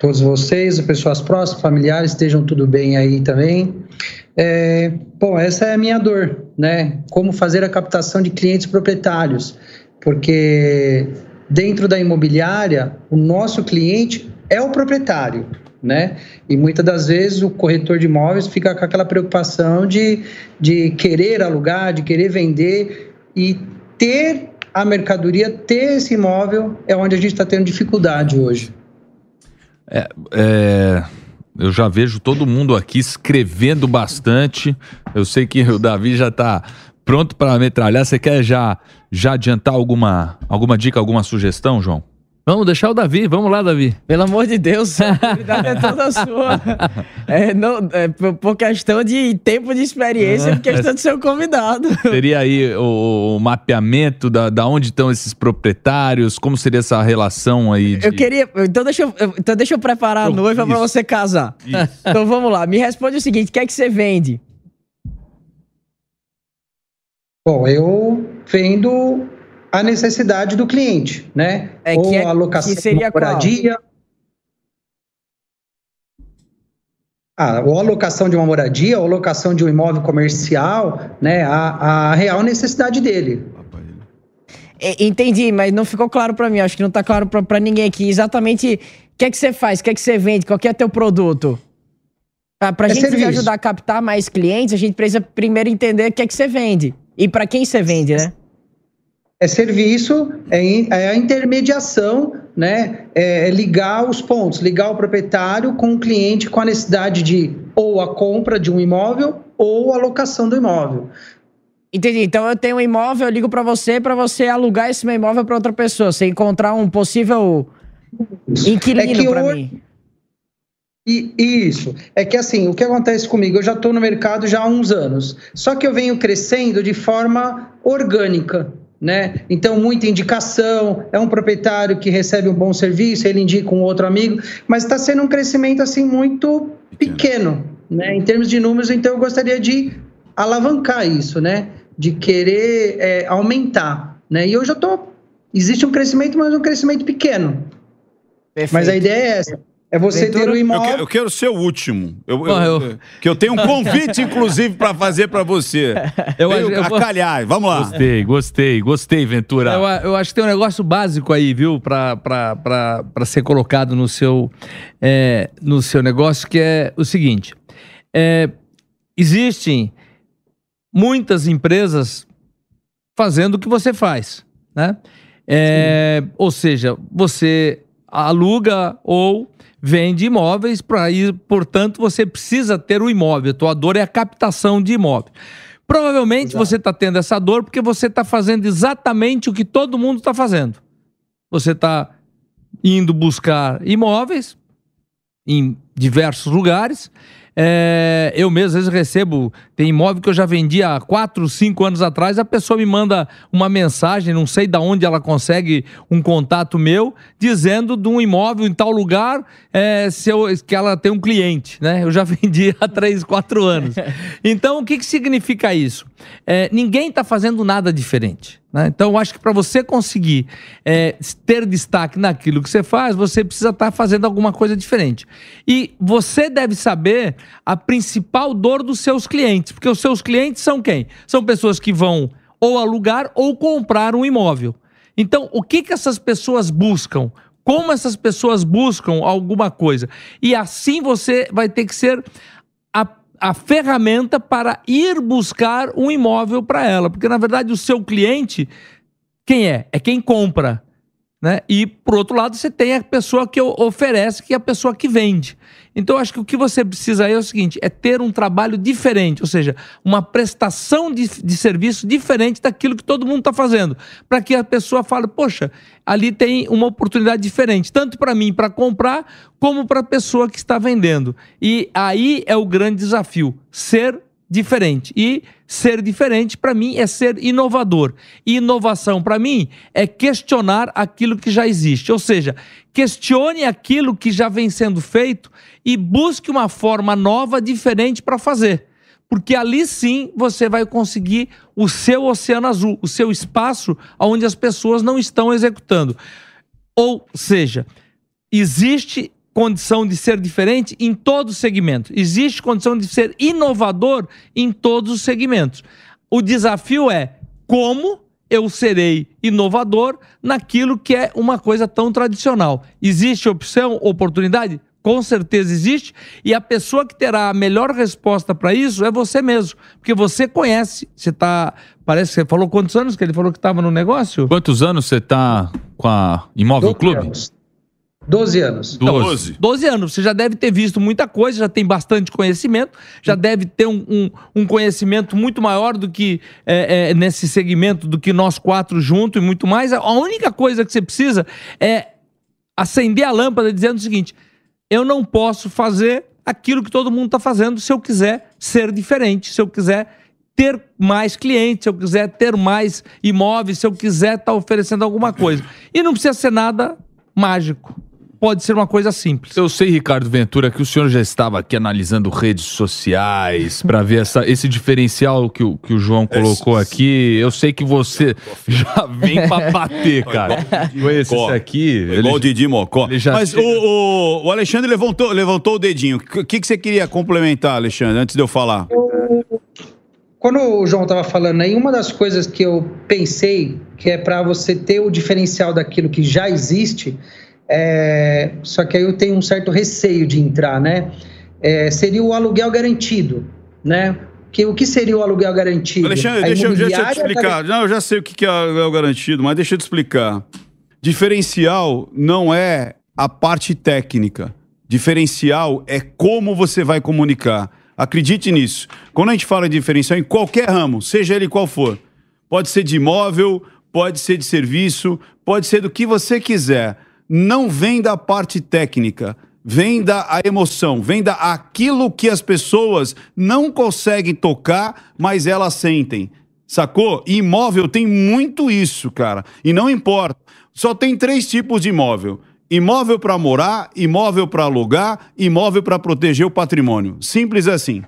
todos vocês, pessoas próximas, familiares, estejam tudo bem aí também. Bom, essa é a minha dor, né? Como fazer a captação de clientes proprietários, porque dentro da imobiliária, o nosso cliente é o proprietário, né? E muitas das vezes o corretor de imóveis fica com aquela preocupação de querer alugar, de querer vender, e ter a mercadoria, ter esse imóvel é onde a gente está tendo dificuldade hoje. Eu já vejo todo mundo aqui escrevendo bastante. Eu sei que o Davi já está pronto para metralhar. Você quer já adiantar alguma dica, alguma sugestão, João? Vamos deixar o Davi, vamos lá, Davi. Pelo amor de Deus, a atividade é toda sua. Por questão de tempo de experiência, por questão de ser o convidado. Seria aí o mapeamento da onde estão esses proprietários, como seria essa relação aí? Eu queria... Então deixa eu preparar a noiva para você casar. Isso. Então vamos lá, me responde o seguinte, o que é que você vende? Bom, eu vendo a necessidade do cliente, né? Ou a locação de moradia. Ou a locação de uma moradia, ou a locação de um imóvel comercial, né? A real necessidade dele. Entendi, mas não ficou claro para mim. Acho que não tá claro para ninguém aqui. Exatamente o que é que você faz, o que é que você vende, qual que é o teu produto? Para a gente ajudar a captar mais clientes, a gente precisa primeiro entender o que é que você vende. E para quem você vende, né? É serviço, é a intermediação, né? É ligar os pontos, ligar o proprietário com o cliente com a necessidade de ou a compra de um imóvel ou a locação do imóvel. Entendi. Então eu tenho um imóvel, eu ligo para você alugar esse meu imóvel para outra pessoa, você encontrar um possível inquilino para mim. Isso. É que assim, o que acontece comigo? Eu já estou no mercado já há uns anos, só que eu venho crescendo de forma orgânica. Né? Então, muita indicação, é um proprietário que recebe um bom serviço, ele indica um outro amigo, mas está sendo um crescimento assim muito pequeno, né? Em termos de números, então eu gostaria de alavancar isso, né? De querer aumentar, né? E hoje existe um crescimento, mas um crescimento pequeno. Perfeito. Mas a ideia é essa. É você Ventura, ter um imóvel... Eu quero ser o último. Que eu tenho um convite, inclusive, para fazer para você. Calhar, vamos lá. Gostei, Ventura. Eu acho que tem um negócio básico aí, viu? Para ser colocado no seu negócio, que é o seguinte. Existem muitas empresas fazendo o que você faz, né? Ou seja, você aluga ou vende imóveis, portanto você precisa ter um imóvel. A tua dor é a captação de imóvel. Provavelmente você está tendo essa dor porque você está fazendo exatamente o que todo mundo está fazendo. Você está indo buscar imóveis em diversos lugares. Eu mesmo às vezes recebo, tem imóvel que eu já vendi há 4, 5 anos atrás, a pessoa me manda uma mensagem, não sei de onde ela consegue um contato meu, dizendo de um imóvel em tal lugar que ela tem um cliente, né? Eu já vendi há 3, 4 anos. Então o que significa isso? Ninguém está fazendo nada diferente, né? Então eu acho que para você conseguir ter destaque naquilo que você faz, você precisa estar fazendo alguma coisa diferente. E você deve saber a principal dor dos seus clientes, porque os seus clientes são quem? São pessoas que vão ou alugar ou comprar um imóvel. Então, o que essas pessoas buscam? Como essas pessoas buscam alguma coisa? E assim você vai ter que ser a ferramenta para ir buscar um imóvel para ela, porque na verdade o seu cliente, quem é? É quem compra, né? E por outro lado você tem a pessoa que oferece, que é a pessoa que vende. Então eu acho que o que você precisa aí é o seguinte, é ter um trabalho diferente, ou seja, uma prestação de serviço diferente daquilo que todo mundo está fazendo, para que a pessoa fale, poxa, ali tem uma oportunidade diferente, tanto para mim para comprar, como para a pessoa que está vendendo. E aí é o grande desafio, ser diferente. E ser diferente, para mim, é ser inovador. E inovação, para mim, é questionar aquilo que já existe. Ou seja, questione aquilo que já vem sendo feito e busque uma forma nova, diferente para fazer. Porque ali sim você vai conseguir o seu oceano azul, o seu espaço onde as pessoas não estão executando. Ou seja, existe condição de ser diferente em todos os segmentos. Existe condição de ser inovador em todos os segmentos. O desafio é como eu serei inovador naquilo que é uma coisa tão tradicional. Existe opção, oportunidade? Com certeza existe. E a pessoa que terá a melhor resposta para isso é você mesmo. Porque você conhece. Você está... Parece que você falou quantos anos que ele falou que estava no negócio? Quantos anos você está com a Imóvel Clube? 12 anos. 12. 12 anos. Você já deve ter visto muita coisa, já tem bastante conhecimento, já deve ter um conhecimento muito maior do que nesse segmento, do que nós quatro juntos e muito mais. A única coisa que você precisa é acender a lâmpada dizendo o seguinte: eu não posso fazer aquilo que todo mundo está fazendo se eu quiser ser diferente, se eu quiser ter mais clientes, se eu quiser ter mais imóveis, se eu quiser estar oferecendo alguma coisa. E não precisa ser nada mágico. Pode ser uma coisa simples. Eu sei, Ricardo Ventura, que o senhor já estava aqui analisando redes sociais para ver esse diferencial que o João colocou aqui. Eu sei que você já vem para bater, cara. Esse aqui... Igual o Didi Mocó. Mas o Alexandre levantou o dedinho. O que você queria complementar, Alexandre, antes de eu falar? Quando o João estava falando aí, uma das coisas que eu pensei, que é para você ter o diferencial daquilo que já existe... Só que aí eu tenho um certo receio de entrar, né? Seria o aluguel garantido, né? O que seria o aluguel garantido? Alexandre, deixa eu te explicar. Não, eu já sei o que é aluguel garantido, mas deixa eu te explicar. Diferencial não é a parte técnica. Diferencial é como você vai comunicar. Acredite nisso. Quando a gente fala de diferencial em qualquer ramo, seja ele qual for, pode ser de imóvel, pode ser de serviço, pode ser do que você quiser. Não vem da parte técnica, vem da emoção, vem daquilo que as pessoas não conseguem tocar, mas elas sentem, sacou? E imóvel tem muito isso, cara, e não importa, só tem 3 tipos de imóvel: imóvel para morar, imóvel para alugar, imóvel para proteger o patrimônio, simples assim.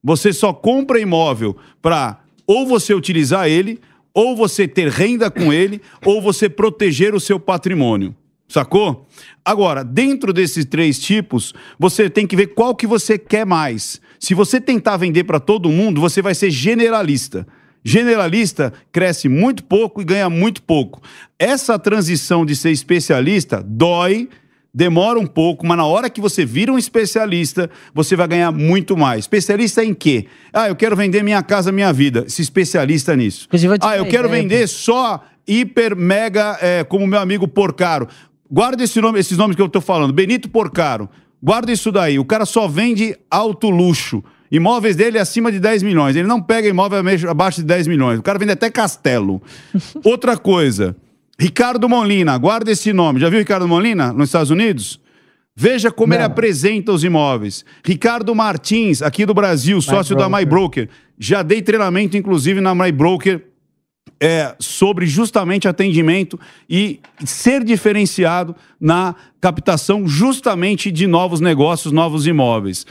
Você só compra imóvel para ou você utilizar ele, ou você ter renda com ele, ou você proteger o seu patrimônio. Sacou? Agora, dentro desses 3 tipos, você tem que ver qual que você quer mais. Se você tentar vender para todo mundo, você vai ser generalista. Generalista cresce muito pouco e ganha muito pouco. Essa transição de ser especialista dói, demora um pouco, mas na hora que você vira um especialista, você vai ganhar muito mais. Especialista em quê? Ah, eu quero vender minha casa, minha vida. Se especialista nisso. Ah, eu quero vender só hiper, mega, como meu amigo Porcaro. Guarda esses nomes que eu tô falando. Benito Porcaro. Guarda isso daí. O cara só vende alto luxo. Imóveis dele é acima de 10 milhões. Ele não pega imóvel abaixo de 10 milhões. O cara vende até castelo. Outra coisa. Ricardo Molina. Guarda esse nome. Já viu Ricardo Molina nos Estados Unidos? Veja como ele apresenta os imóveis. Ricardo Martins, aqui do Brasil, sócio da My Broker. Já dei treinamento, inclusive, na My Broker. Sobre justamente atendimento e ser diferenciado na captação justamente de novos negócios, novos imóveis.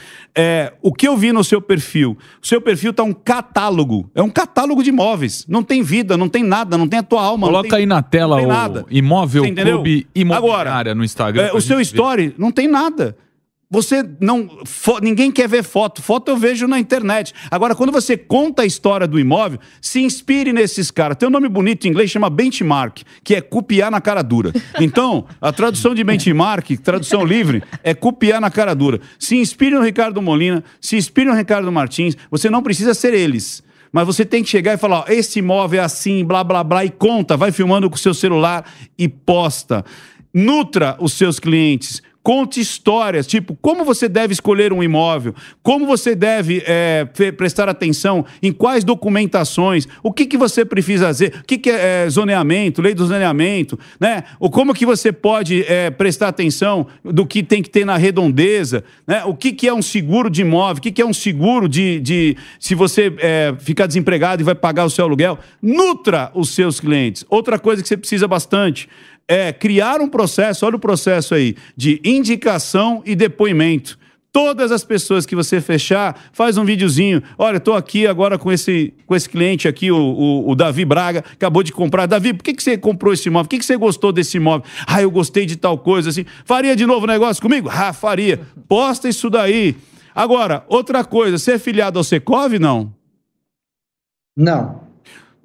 O que eu vi no seu perfil? O seu perfil tá um catálogo. É um catálogo de imóveis. Não tem vida, não tem nada, não tem a tua alma. Coloca aí na tela o Imóvel Clube Imobiliária no Instagram. O seu story não tem nada. Você não... Ninguém quer ver foto. Foto eu vejo na internet. Agora, quando você conta a história do imóvel, se inspire nesses caras. Tem um nome bonito em inglês, chama benchmark, que é copiar na cara dura. Então, a tradução de benchmark, tradução livre, é copiar na cara dura. Se inspire no Ricardo Molina, se inspire no Ricardo Martins. Você não precisa ser eles. Mas você tem que chegar e falar, ó, esse imóvel é assim, blá, blá, blá, e conta. Vai filmando com o seu celular e posta. Nutra os seus clientes. Conte histórias, tipo, como você deve escolher um imóvel, como você deve prestar atenção, em quais documentações, o que você precisa fazer, o que é zoneamento, lei do zoneamento, né? Ou como que você pode prestar atenção do que tem que ter na redondeza, né? O que é um seguro de imóvel, o que é um seguro de se você ficar desempregado e vai pagar o seu aluguel. Nutra os seus clientes. Outra coisa que você precisa bastante é criar um processo, olha o processo aí, de indicação e depoimento. Todas as pessoas que você fechar, faz um videozinho. Olha, estou aqui agora com esse cliente aqui, o Davi Braga, acabou de comprar. Davi, por que você comprou esse imóvel? Por que você gostou desse imóvel? Ah, eu gostei de tal coisa, assim. Faria de novo negócio comigo? Ah, faria. Posta isso daí. Agora, outra coisa, você é filiado ao Secovi, não? Não.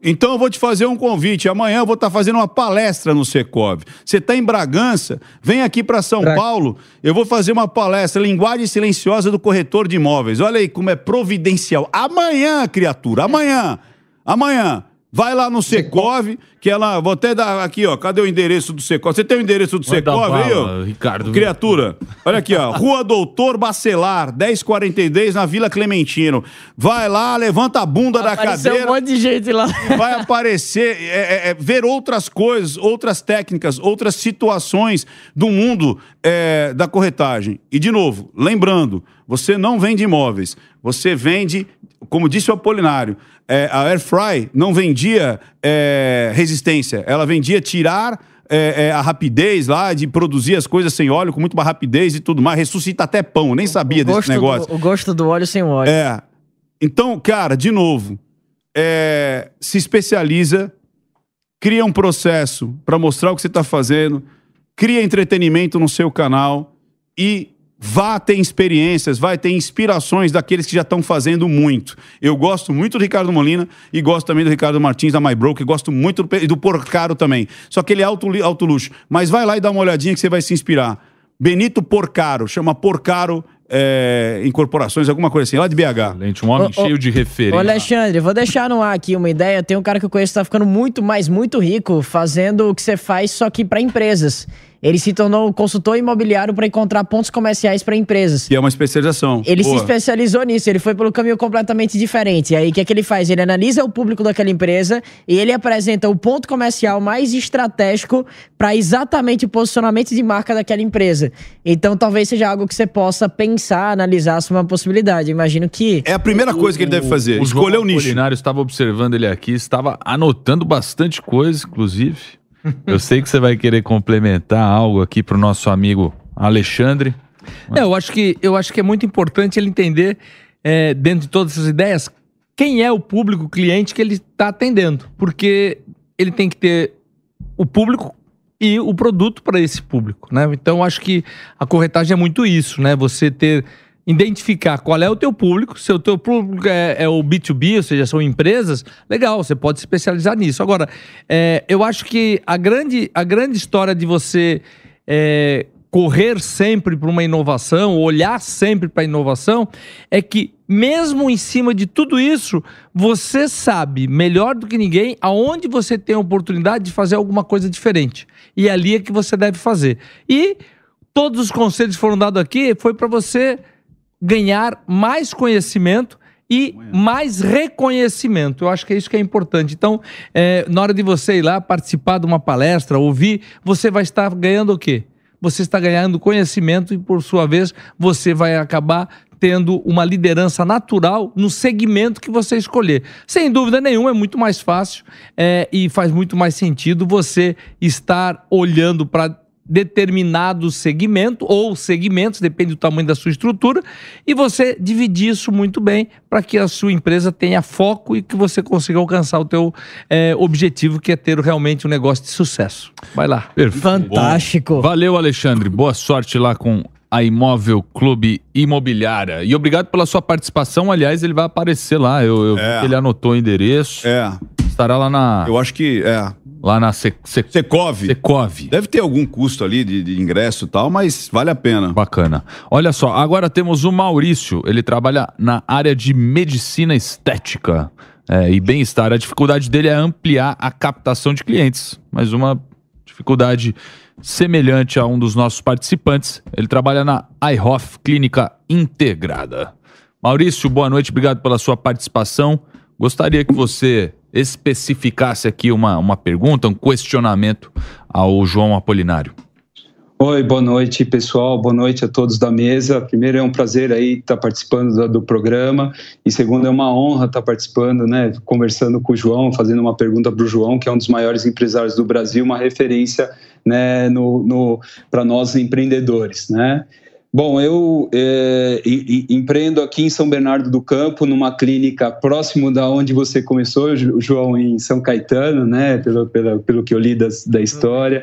Então eu vou te fazer um convite. Amanhã eu vou estar fazendo uma palestra no Secovi. Você está em Bragança, vem aqui para São Paulo, eu vou fazer uma palestra, Linguagem Silenciosa do Corretor de Imóveis. Olha aí como é providencial. Amanhã, criatura, amanhã. Vai lá no Secovi, que ela... Vou até dar aqui, ó. Cadê o endereço do Secovi? Você tem o endereço do Secovi aí, ó? Ricardo. Criatura. Olha aqui, ó. Rua Doutor Bacelar, 1042, na Vila Clementino. Vai lá, levanta a bunda da cadeira. Vai aparecer um monte de gente lá. Vai aparecer... ver outras coisas, outras técnicas, outras situações do mundo da corretagem. E, de novo, lembrando, você não vende imóveis. Você vende... Como disse o Appolinário, a Airfry não vendia resistência. Ela vendia tirar a rapidez lá de produzir as coisas sem óleo, com muito mais rapidez e tudo mais. Ressuscita até pão, nem sabia desse negócio. O gosto do óleo sem óleo. É. Então, cara, de novo, se especializa, cria um processo para mostrar o que você está fazendo, cria entretenimento no seu canal e... Vá ter experiências, vai ter inspirações daqueles que já estão fazendo muito. Eu gosto muito do Ricardo Molina e gosto também do Ricardo Martins, da My Broker, gosto muito do Porcaro também. Só que ele é alto luxo. Mas vai lá e dá uma olhadinha que você vai se inspirar. Benito Porcaro, chama Porcaro Incorporações, alguma coisa assim, lá de BH. Excelente, um homem cheio de referência. Alexandre, vou deixar no ar aqui uma ideia. Tem um cara que eu conheço que tá ficando muito, mas muito rico fazendo o que você faz, só que para empresas. Ele se tornou consultor imobiliário para encontrar pontos comerciais para empresas. E é uma especialização. Ele se especializou nisso, ele foi pelo caminho completamente diferente. E aí, o que é que ele faz? Ele analisa o público daquela empresa e ele apresenta o ponto comercial mais estratégico para exatamente o posicionamento de marca daquela empresa. Então, talvez seja algo que você possa pensar, analisar, assumir uma possibilidade. Eu imagino que... É a primeira coisa que ele deve fazer, escolher o nicho. O Appolinário estava observando ele aqui, estava anotando bastante coisa, inclusive... Eu sei que você vai querer complementar algo aqui para o nosso amigo Alexandre. Eu acho que é muito importante ele entender, dentro de todas essas ideias, quem é o público, o cliente que ele está atendendo. Porque ele tem que ter o público e o produto para esse público, né? Então, eu acho que a corretagem é muito isso, né? Você identificar qual é o teu público. Se o teu público é o B2B, ou seja, são empresas, legal, você pode se especializar nisso. Agora, eu acho que a grande história de você correr sempre para uma inovação, olhar sempre para a inovação, é que mesmo em cima de tudo isso, você sabe melhor do que ninguém aonde você tem a oportunidade de fazer alguma coisa diferente. E ali é que você deve fazer. E todos os conselhos que foram dados aqui foi para você... ganhar mais conhecimento e mais reconhecimento. Eu acho que é isso que é importante. Então, na hora de você ir lá participar de uma palestra, ouvir, você vai estar ganhando o quê? Você está ganhando conhecimento e, por sua vez, você vai acabar tendo uma liderança natural no segmento que você escolher. Sem dúvida nenhuma, é muito mais fácil e faz muito mais sentido você estar olhando para determinado segmento ou segmentos, depende do tamanho da sua estrutura, e você dividir isso muito bem para que a sua empresa tenha foco e que você consiga alcançar o teu objetivo, que é ter realmente um negócio de sucesso. Vai lá. Perfeito. Fantástico. Bom, valeu, Alexandre. Boa sorte lá com a Imóvel Clube Imobiliária. E obrigado pela sua participação. Aliás, ele vai aparecer lá. Ele anotou o endereço. Estará lá na... Eu acho que... Lá na Secovi. Deve ter algum custo ali de ingresso e tal, mas vale a pena. Bacana. Olha só, agora temos o Maurício. Ele trabalha na área de medicina estética e bem-estar. A dificuldade dele é ampliar a captação de clientes. Mais uma dificuldade semelhante a um dos nossos participantes. Ele trabalha na iHof, Clínica Integrada. Maurício, boa noite. Obrigado pela sua participação. Gostaria que você... especificasse aqui uma pergunta, um questionamento ao João Appolinário. Oi, boa noite, pessoal. Boa noite a todos da mesa. Primeiro, é um prazer aí estar participando do programa. E segundo, é uma honra estar participando, né? Conversando com o João, fazendo uma pergunta para o João, que é um dos maiores empresários do Brasil, uma referência, né, para nós empreendedores, né? Bom, eu empreendo aqui em São Bernardo do Campo, numa clínica próximo da onde você começou, João, em São Caetano, né? Pelo que eu li da história.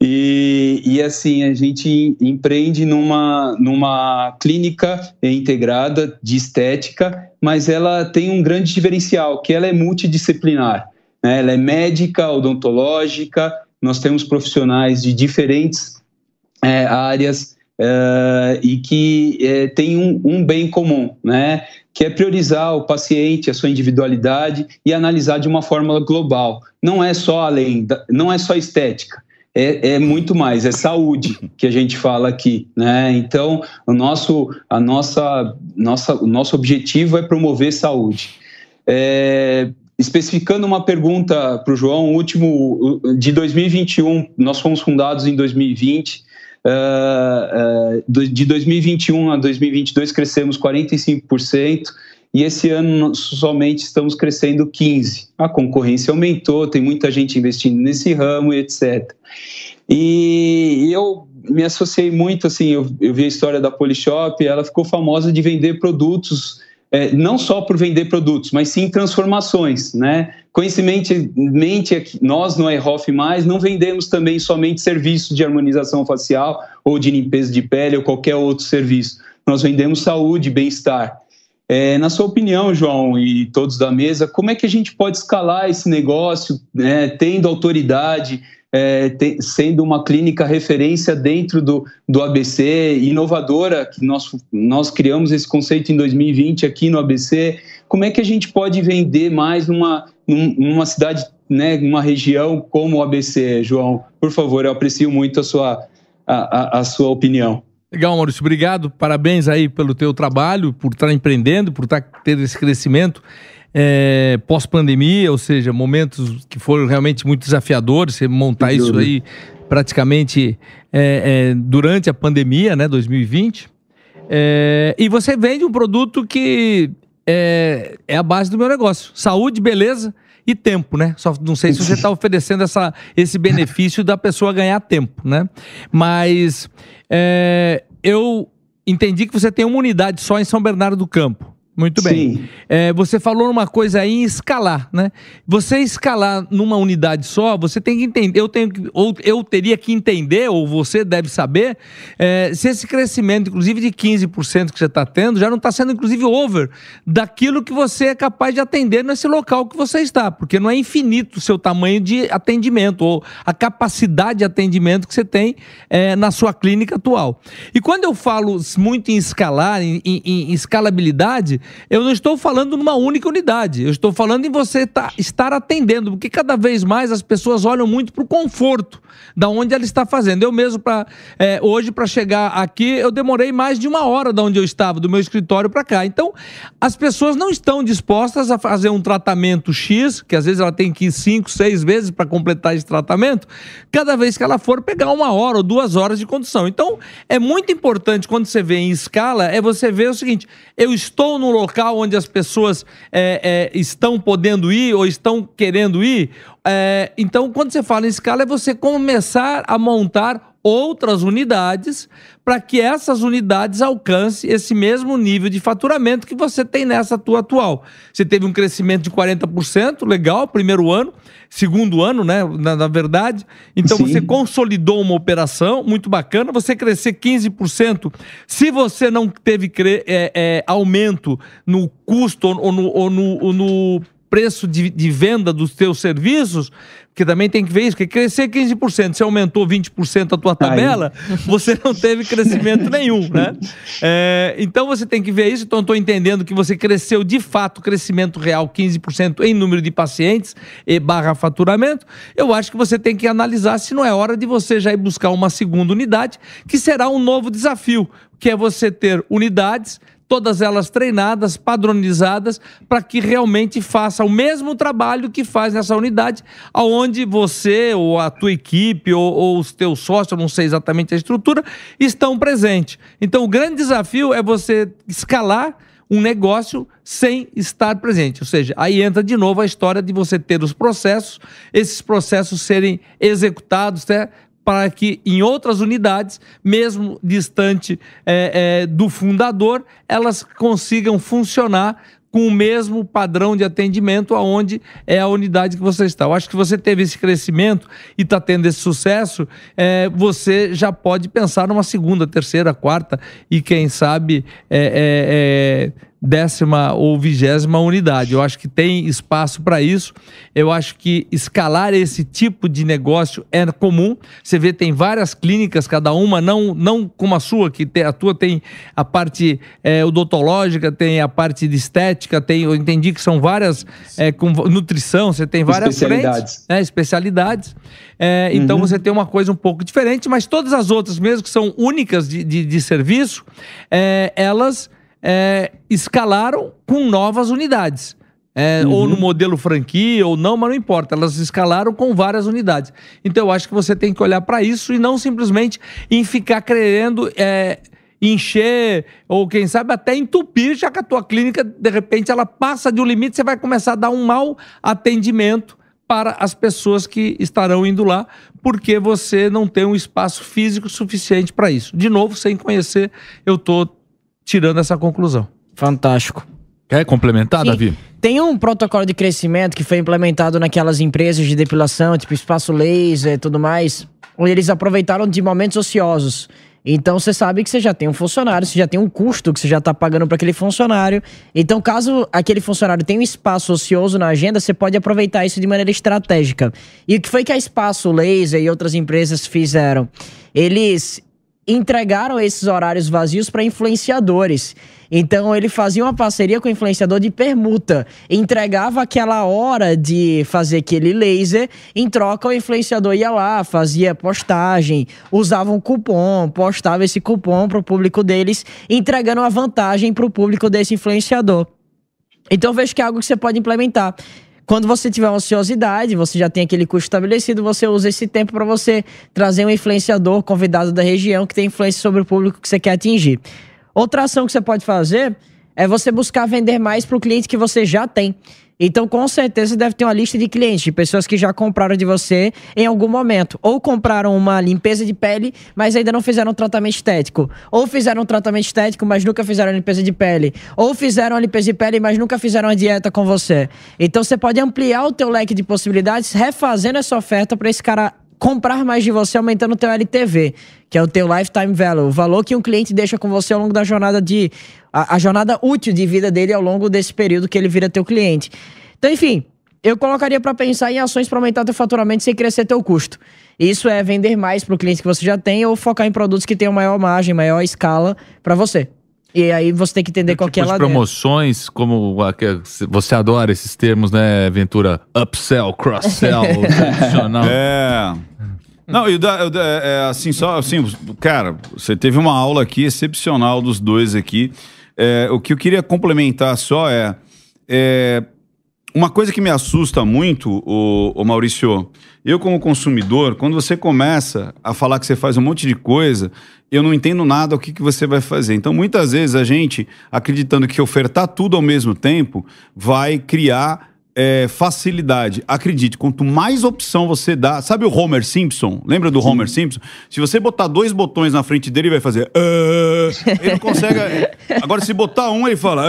E assim, a gente empreende numa clínica integrada de estética, mas ela tem um grande diferencial, que ela é multidisciplinar, né? Ela é médica, odontológica, nós temos profissionais de diferentes áreas e que tem um bem comum, né? Que é priorizar o paciente, a sua individualidade e analisar de uma forma global. Não é só além, não é só estética. É muito mais, é saúde que a gente fala aqui, né? Então, o nosso objetivo é promover saúde. Especificando uma pergunta para o João, último de 2021, nós fomos fundados em 2020. De 2021 a 2022 crescemos 45%. E esse ano somente estamos crescendo 15%. A concorrência aumentou, tem muita gente investindo nesse ramo, etc. E eu me associei muito, assim, eu vi a história da Polishop, ela ficou famosa de vender produtos, não só por vender produtos, mas sim transformações, né? Coincidentemente, nós no iHof mais não vendemos também somente serviços de harmonização facial ou de limpeza de pele ou qualquer outro serviço. Nós vendemos saúde, bem-estar. Na sua opinião, João, e todos da mesa, como é que a gente pode escalar esse negócio, né, tendo autoridade, sendo uma clínica referência dentro do ABC, inovadora, que nós criamos esse conceito em 2020 aqui no ABC, como é que a gente pode vender mais numa cidade, né, numa região como o ABC, João? Por favor, eu aprecio muito a sua opinião. Legal, Maurício, obrigado, parabéns aí pelo teu trabalho, por estar empreendendo, por ter esse crescimento pós-pandemia, ou seja, momentos que foram realmente muito desafiadores, você montar isso aí praticamente durante a pandemia, né, 2020, e você vende um produto que é a base do meu negócio, saúde, beleza e tempo, né? Só não sei se você está oferecendo esse benefício da pessoa ganhar tempo, né? Mas eu entendi que você tem uma unidade só em São Bernardo do Campo. Muito bem. Sim. Você falou uma coisa aí em escalar, né? Você escalar numa unidade só, você tem que entender, eu teria que entender, ou você deve saber, se esse crescimento, inclusive de 15% que você está tendo, já não está sendo, inclusive, over daquilo que você é capaz de atender nesse local que você está, porque não é infinito o seu tamanho de atendimento, ou a capacidade de atendimento que você tem na sua clínica atual. E quando eu falo muito em escalar, em escalabilidade, eu não estou falando numa única unidade, eu estou falando em você estar atendendo, porque cada vez mais as pessoas olham muito para o conforto da onde ela está fazendo. Eu mesmo, hoje, para chegar aqui, eu demorei mais de 1 hora da onde eu estava, do meu escritório para cá. Então, as pessoas não estão dispostas a fazer um tratamento X, que às vezes ela tem que ir 5, 6 vezes para completar esse tratamento, cada vez que ela for pegar 1 hora ou 2 horas de condução. Então, é muito importante quando você vê em escala, você vê o seguinte: eu estou num local onde as pessoas estão podendo ir ou estão querendo ir. Então, quando você fala em escala, é você começar a montar outras unidades para que essas unidades alcancem esse mesmo nível de faturamento que você tem nessa tua atual. Você teve um crescimento de 40%, legal, primeiro ano, segundo ano, né, na verdade. Então, sim, você consolidou uma operação muito bacana. Você crescer 15%, se você não teve aumento no custo ou no preço de venda dos teus serviços, porque também tem que ver isso, porque crescer 15%, se aumentou 20% a tua tabela, você não teve crescimento nenhum, né? Então você tem que ver isso. Então eu estou entendendo que você cresceu de fato, crescimento real 15% em número de pacientes / faturamento. Eu acho que você tem que analisar se não é hora de você já ir buscar uma segunda unidade, que será um novo desafio, que é você ter unidades, todas elas treinadas, padronizadas, para que realmente faça o mesmo trabalho que faz nessa unidade, aonde você ou a tua equipe ou os teus sócios, eu não sei exatamente a estrutura, estão presentes. Então, o grande desafio é você escalar um negócio sem estar presente. Ou seja, aí entra de novo a história de você ter os processos, esses processos serem executados, né, para que em outras unidades, mesmo distante do fundador, elas consigam funcionar com o mesmo padrão de atendimento aonde é a unidade que você está. Eu acho que você teve esse crescimento e está tendo esse sucesso, você já pode pensar numa segunda, terceira, quarta e quem sabe décima ou vigésima unidade. Eu acho que tem espaço para isso. Eu acho que escalar esse tipo de negócio é comum. Você vê, tem várias clínicas, cada uma, não como a sua, que a tua tem a parte odontológica, tem a parte de estética, tem, eu entendi que são várias, com nutrição, você tem várias especialidades. Frentes, né, especialidades. Então você tem uma coisa um pouco diferente, mas todas as outras, mesmo que são únicas de serviço, elas... escalaram com novas unidades, ou no modelo franquia ou não, mas não importa, elas escalaram com várias unidades. Então eu acho que você tem que olhar para isso e não simplesmente em ficar querendo encher ou quem sabe até entupir, já que a tua clínica de repente ela passa de um limite, você vai começar a dar um mau atendimento para as pessoas que estarão indo lá, porque você não tem um espaço físico suficiente para isso. De novo, sem conhecer, eu tô tirando essa conclusão. Fantástico. Quer complementar, sim, Davi? Tem um protocolo de crescimento que foi implementado naquelas empresas de depilação, tipo Espaço Laser e tudo mais, onde eles aproveitaram de momentos ociosos. Então você sabe que você já tem um funcionário, você já tem um custo que você já está pagando para aquele funcionário. Então caso aquele funcionário tenha um espaço ocioso na agenda, você pode aproveitar isso de maneira estratégica. E o que foi que a Espaço Laser e outras empresas fizeram? Eles... entregaram esses horários vazios para influenciadores. Então ele fazia uma parceria com o influenciador de permuta, entregava aquela hora de fazer aquele laser, em troca o influenciador ia lá, fazia postagem, usava um cupom, postava esse cupom para o público deles, entregando uma vantagem para o público desse influenciador. Então eu vejo que é algo que você pode implementar. Quando você tiver uma ociosidade, você já tem aquele custo estabelecido, você usa esse tempo para você trazer um influenciador convidado da região que tem influência sobre o público que você quer atingir. Outra ação que você pode fazer é você buscar vender mais para o cliente que você já tem. Então, com certeza, deve ter uma lista de clientes, de pessoas que já compraram de você em algum momento. Ou compraram uma limpeza de pele, mas ainda não fizeram um tratamento estético. Ou fizeram um tratamento estético, mas nunca fizeram limpeza de pele. Ou fizeram a limpeza de pele, mas nunca fizeram a dieta com você. Então, você pode ampliar o teu leque de possibilidades, refazendo essa oferta para esse cara comprar mais de você, aumentando o teu LTV, que é o teu Lifetime Value, o valor que um cliente deixa com você ao longo da jornada de... a jornada útil de vida dele ao longo desse período que ele vira teu cliente. Então, enfim, eu colocaria para pensar em ações para aumentar teu faturamento sem crescer teu custo. Isso é vender mais pro cliente que você já tem ou focar em produtos que tenham maior margem, maior escala para você. E aí você tem que entender qual que é lá dentro. Promoções, como você adora esses termos, né, Ventura? Upsell, cross-sell, tradicional. Não, assim, só assim, cara, você teve uma aula aqui excepcional dos dois aqui. O que eu queria complementar só é uma coisa que me assusta muito, o Maurício. Eu, como consumidor, quando você começa a falar que você faz um monte de coisa, eu não entendo nada o que você vai fazer. Então, muitas vezes, a gente, acreditando que ofertar tudo ao mesmo tempo, vai criar... facilidade. Acredite, quanto mais opção você dá... Sabe o Homer Simpson? Lembra do Homer Simpson? Se você botar dois botões na frente dele, ele vai fazer... ele não consegue... Agora, se botar um, ele fala...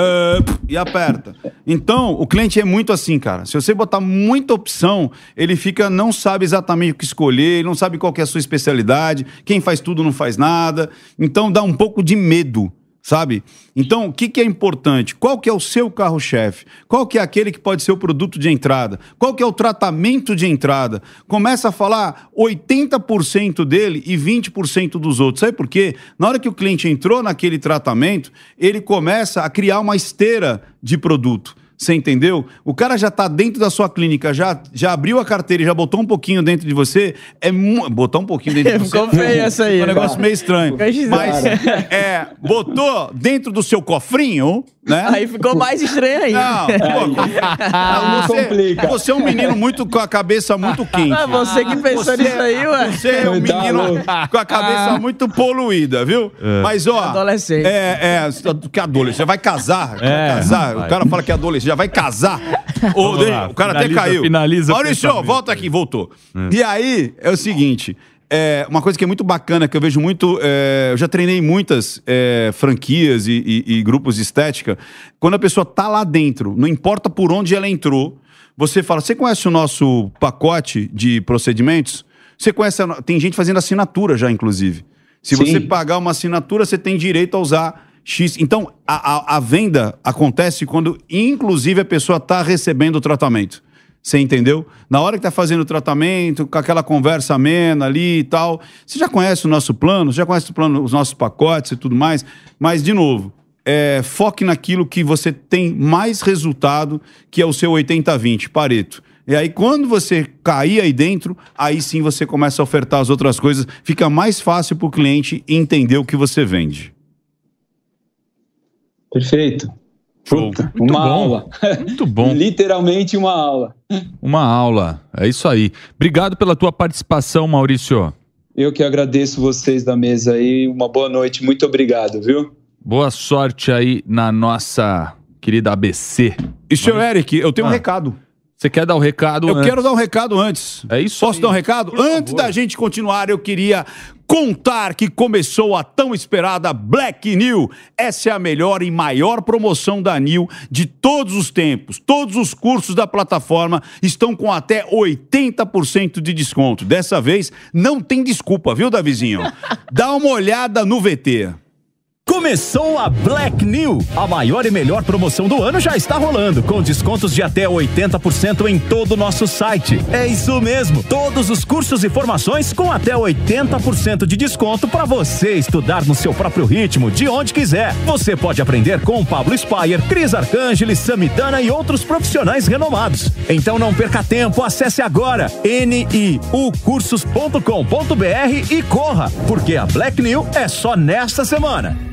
e aperta. Então, o cliente é muito assim, cara. Se você botar muita opção, ele fica... Não sabe exatamente o que escolher, ele não sabe qual que é a sua especialidade, quem faz tudo não faz nada. Então, dá um pouco de medo. Sabe? Então, o que é importante? Qual que é o seu carro-chefe? Qual que é aquele que pode ser o produto de entrada? Qual que é o tratamento de entrada? Começa a falar 80% dele e 20% dos outros. Sabe por quê? Na hora que o cliente entrou naquele tratamento, ele começa a criar uma esteira de produto. Você entendeu? O cara já tá dentro da sua clínica, já abriu a carteira e já botou um pouquinho dentro de você. Botar um pouquinho dentro de você. Ficou feio essa aí. É um negócio meio estranho. Mas, botou dentro do seu cofrinho, né? Aí ficou mais estranho aí. Não, você é um menino muito com a cabeça muito quente. Ah, você que pensou nisso aí, ué. Você é um menino com a cabeça muito poluída, viu? Mas, ó... Adolescente. Que adolescente. Você vai casar. O cara fala que é adolescente. Já vai casar. O cara até caiu. Maurício, volta aqui, voltou. E aí, é o seguinte... uma coisa que é muito bacana, que eu vejo muito... eu já treinei muitas franquias e grupos de estética. Quando a pessoa tá lá dentro, não importa por onde ela entrou, você fala, você conhece o nosso pacote de procedimentos? Você conhece... Tem gente fazendo assinatura já, inclusive. Se você pagar uma assinatura, você tem direito a usar X. Então, a venda acontece quando, inclusive, a pessoa está recebendo o tratamento. Você entendeu? Na hora que está fazendo o tratamento, com aquela conversa amena ali e tal. Você já conhece o nosso plano, já conhece o plano, os nossos pacotes e tudo mais. Mas, de novo, foque naquilo que você tem mais resultado, que é o seu 80-20, Pareto. E aí, quando você cair aí dentro, aí sim você começa a ofertar as outras coisas. Fica mais fácil para o cliente entender o que você vende. Perfeito. Puta, muito uma bom. Aula. Muito bom. Literalmente uma aula. Uma aula. É isso aí. Obrigado pela tua participação, Maurício. Eu que agradeço vocês da mesa aí. Uma boa noite. Muito obrigado, viu? Boa sorte aí na nossa querida ABC. E, senhor Eric, eu tenho um recado. Você quer dar o recado antes? Eu quero dar um recado antes. É isso. Posso dar um recado? Antes da gente continuar, eu queria contar que começou a tão esperada Black New. Essa é a melhor e maior promoção da New de todos os tempos. Todos os cursos da plataforma estão com até 80% de desconto. Dessa vez, não tem desculpa, viu, Davizinho? Dá uma olhada no VT. Começou a Black New. A maior e melhor promoção do ano já está rolando, com descontos de até 80% em todo o nosso site. É isso mesmo, todos os cursos e formações com até 80% de desconto para você estudar no seu próprio ritmo, de onde quiser. Você pode aprender com Pablo Spire, Cris Arcangeli, Samidana e outros profissionais renomados. Então não perca tempo, acesse agora niucursos.com.br e corra, porque a Black New é só nesta semana.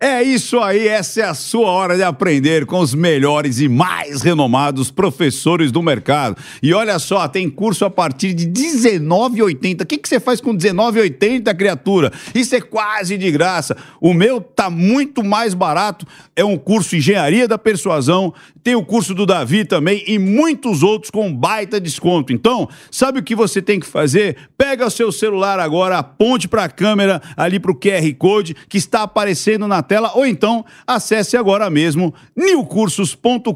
É isso aí, essa é a sua hora de aprender com os melhores e mais renomados professores do mercado. E olha só, tem curso a partir de R$19,80. O que você faz com R$19,80, criatura? Isso é quase de graça. O meu tá muito mais barato. É um curso Engenharia da Persuasão, tem o curso do Davi também e muitos outros com baita desconto. Então, sabe o que você tem que fazer? Pega o seu celular agora, aponte para a câmera ali para o QR Code que está aparecendo na tela. Ou então, acesse agora mesmo newcursos.com.br.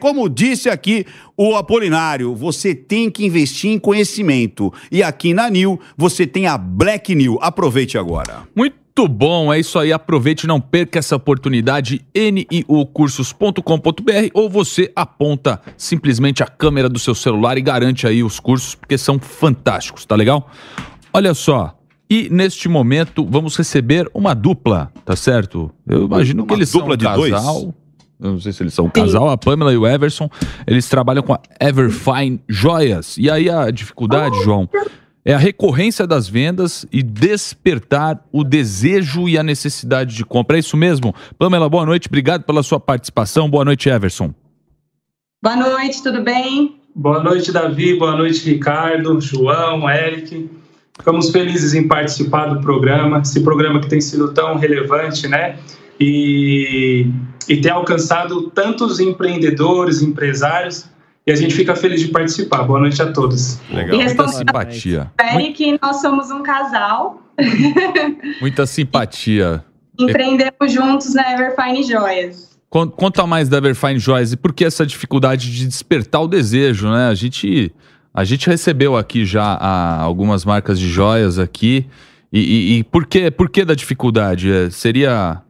Como disse aqui o Appolinário, você tem que investir em conhecimento. E aqui na New, você tem a Black New. Aproveite agora. Muito bom, é isso aí. Aproveite, não perca essa oportunidade. niucursos.com.br ou você aponta simplesmente a câmera do seu celular e garante aí os cursos, porque são fantásticos, tá legal? Olha só. E, neste momento, vamos receber uma dupla, tá certo? Eu imagino que eles são um casal. Eu não sei se eles são um casal, a Pamela e o Everson. Eles trabalham com a Everfine Joias. E aí a dificuldade, João, é a recorrência das vendas e despertar o desejo e a necessidade de compra. É isso mesmo? Pamela, boa noite. Obrigado pela sua participação. Boa noite, Everson. Boa noite, tudo bem? Boa noite, Davi. Boa noite, Ricardo, João, Eric. Ficamos felizes em participar do programa, esse programa que tem sido tão relevante, né? E ter alcançado tantos empreendedores, empresários, e a gente fica feliz de participar. Boa noite a todos. Legal. E muita simpatia. Espere que nós somos um casal. Muita simpatia. Empreendemos juntos na Everfine Joias. Conta mais da Everfine Joias e por que essa dificuldade de despertar o desejo, né? A gente recebeu aqui já algumas marcas de joias aqui. E por que da dificuldade? Seria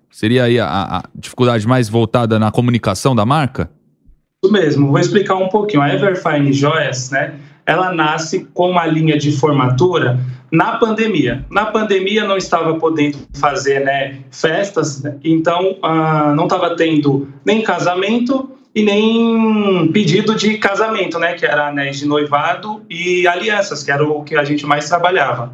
aí a dificuldade mais voltada na comunicação da marca? Isso mesmo, vou explicar um pouquinho. A Everfine Joias, né? Ela nasce com uma linha de formatura na pandemia. Na pandemia não estava podendo fazer, né, festas, né? Então não estava tendo nem casamento e nem pedido de casamento, né, que era anéis de noivado e alianças, que era o que a gente mais trabalhava.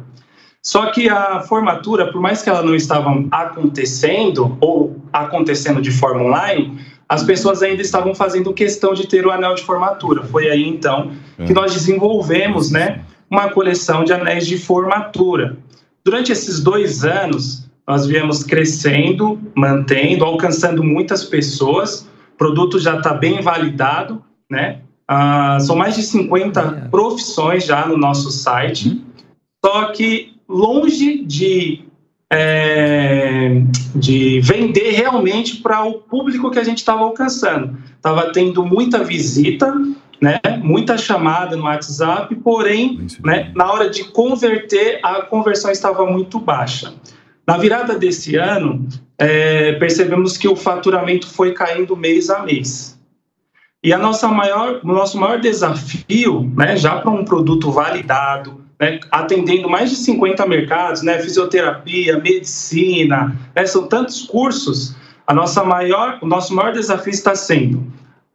Só que a formatura, por mais que ela não estava acontecendo, ou acontecendo de forma online, as pessoas ainda estavam fazendo questão de ter o anel de formatura. Foi aí, então, que nós desenvolvemos, né, uma coleção de anéis de formatura. Durante esses 2 anos, nós viemos crescendo, mantendo, alcançando muitas pessoas. O produto já está bem validado, né? São mais de 50 profissões já no nosso site, só que longe de vender realmente para o público que a gente estava alcançando. Estava tendo muita visita, né? Muita chamada no WhatsApp, porém, né, na hora de converter, a conversão estava muito baixa. Na virada desse ano, percebemos que o faturamento foi caindo mês a mês. E o nosso maior desafio, né, já para um produto validado, né, atendendo mais de 50 mercados, né, fisioterapia, medicina, né, são tantos cursos, o nosso maior desafio está sendo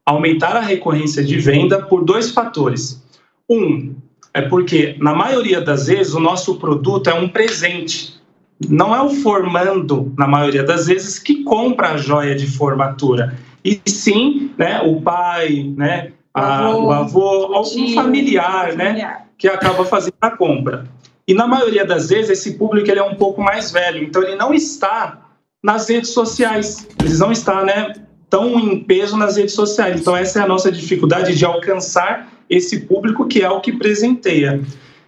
aumentar a recorrência de venda por dois fatores. Um, é porque na maioria das vezes o nosso produto é um presente. Não é o formando, na maioria das vezes, que compra a joia de formatura. E sim, né, o pai, né, o avô, algum familiar, né, que acaba fazendo a compra. E na maioria das vezes esse público ele é um pouco mais velho, então ele não está nas redes sociais, eles não estão, né, tão em peso nas redes sociais. Então essa é a nossa dificuldade de alcançar esse público que é o que presenteia.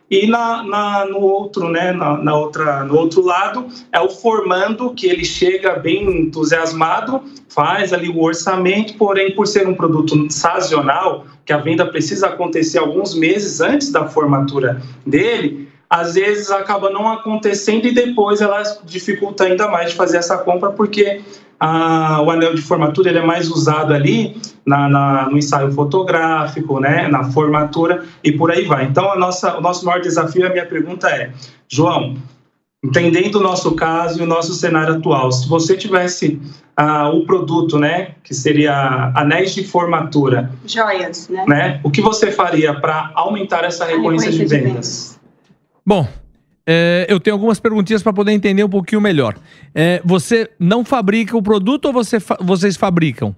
E no outro lado, é o formando, que ele chega bem entusiasmado, faz ali o orçamento, porém, por ser um produto sazonal, que a venda precisa acontecer alguns meses antes da formatura dele, às vezes acaba não acontecendo e depois ela dificulta ainda mais de fazer essa compra, porque o anel de formatura ele é mais usado ali no ensaio fotográfico, né, na formatura e por aí vai. Então, o nosso maior desafio, a minha pergunta é, João, entendendo o nosso caso e o nosso cenário atual, se você tivesse o produto, né, que seria anéis de formatura, joias, né? Né, o que você faria para aumentar essa recorrência de vendas? Bom, eu tenho algumas perguntinhas para poder entender um pouquinho melhor. Você não fabrica o produto ou vocês fabricam?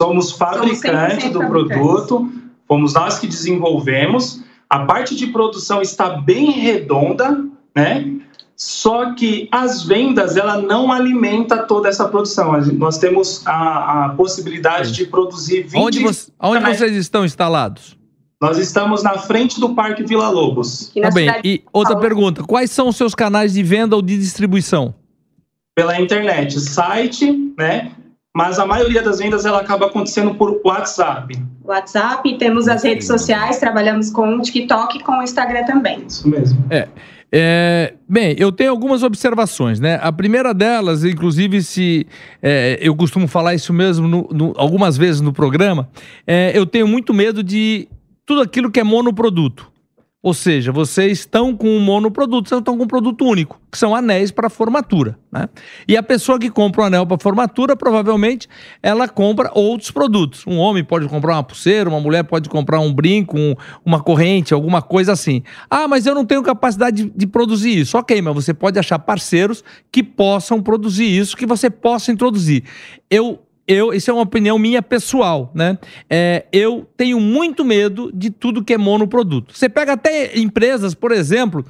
Somos fabricantes do produto, fomos nós que desenvolvemos. A parte de produção está bem redonda, né? Só que as vendas, ela não alimenta toda essa produção. Nós temos a possibilidade de produzir 20... Onde vocês estão instalados? Nós estamos na frente do Parque Vila Lobos. Tá bem. E outra pergunta, quais são os seus canais de venda ou de distribuição? Pela internet, site, né? Mas a maioria das vendas ela acaba acontecendo por WhatsApp, temos as redes sociais, trabalhamos com o TikTok e com o Instagram também. Isso mesmo. Bem, eu tenho algumas observações, né? A primeira delas, inclusive, eu costumo falar isso mesmo algumas vezes no programa, eu tenho muito medo de tudo aquilo que é monoproduto. Ou seja, vocês estão com um monoproduto, vocês estão com um produto único, que são anéis para formatura, né? E a pessoa que compra um anel para formatura, provavelmente, ela compra outros produtos. Um homem pode comprar uma pulseira, uma mulher pode comprar um brinco, uma corrente, alguma coisa assim. Ah, mas eu não tenho capacidade de produzir isso. Ok, mas você pode achar parceiros que possam produzir isso, que você possa introduzir. Isso é uma opinião minha pessoal, né? Eu tenho muito medo de tudo que é monoproduto. Você pega até empresas, por exemplo,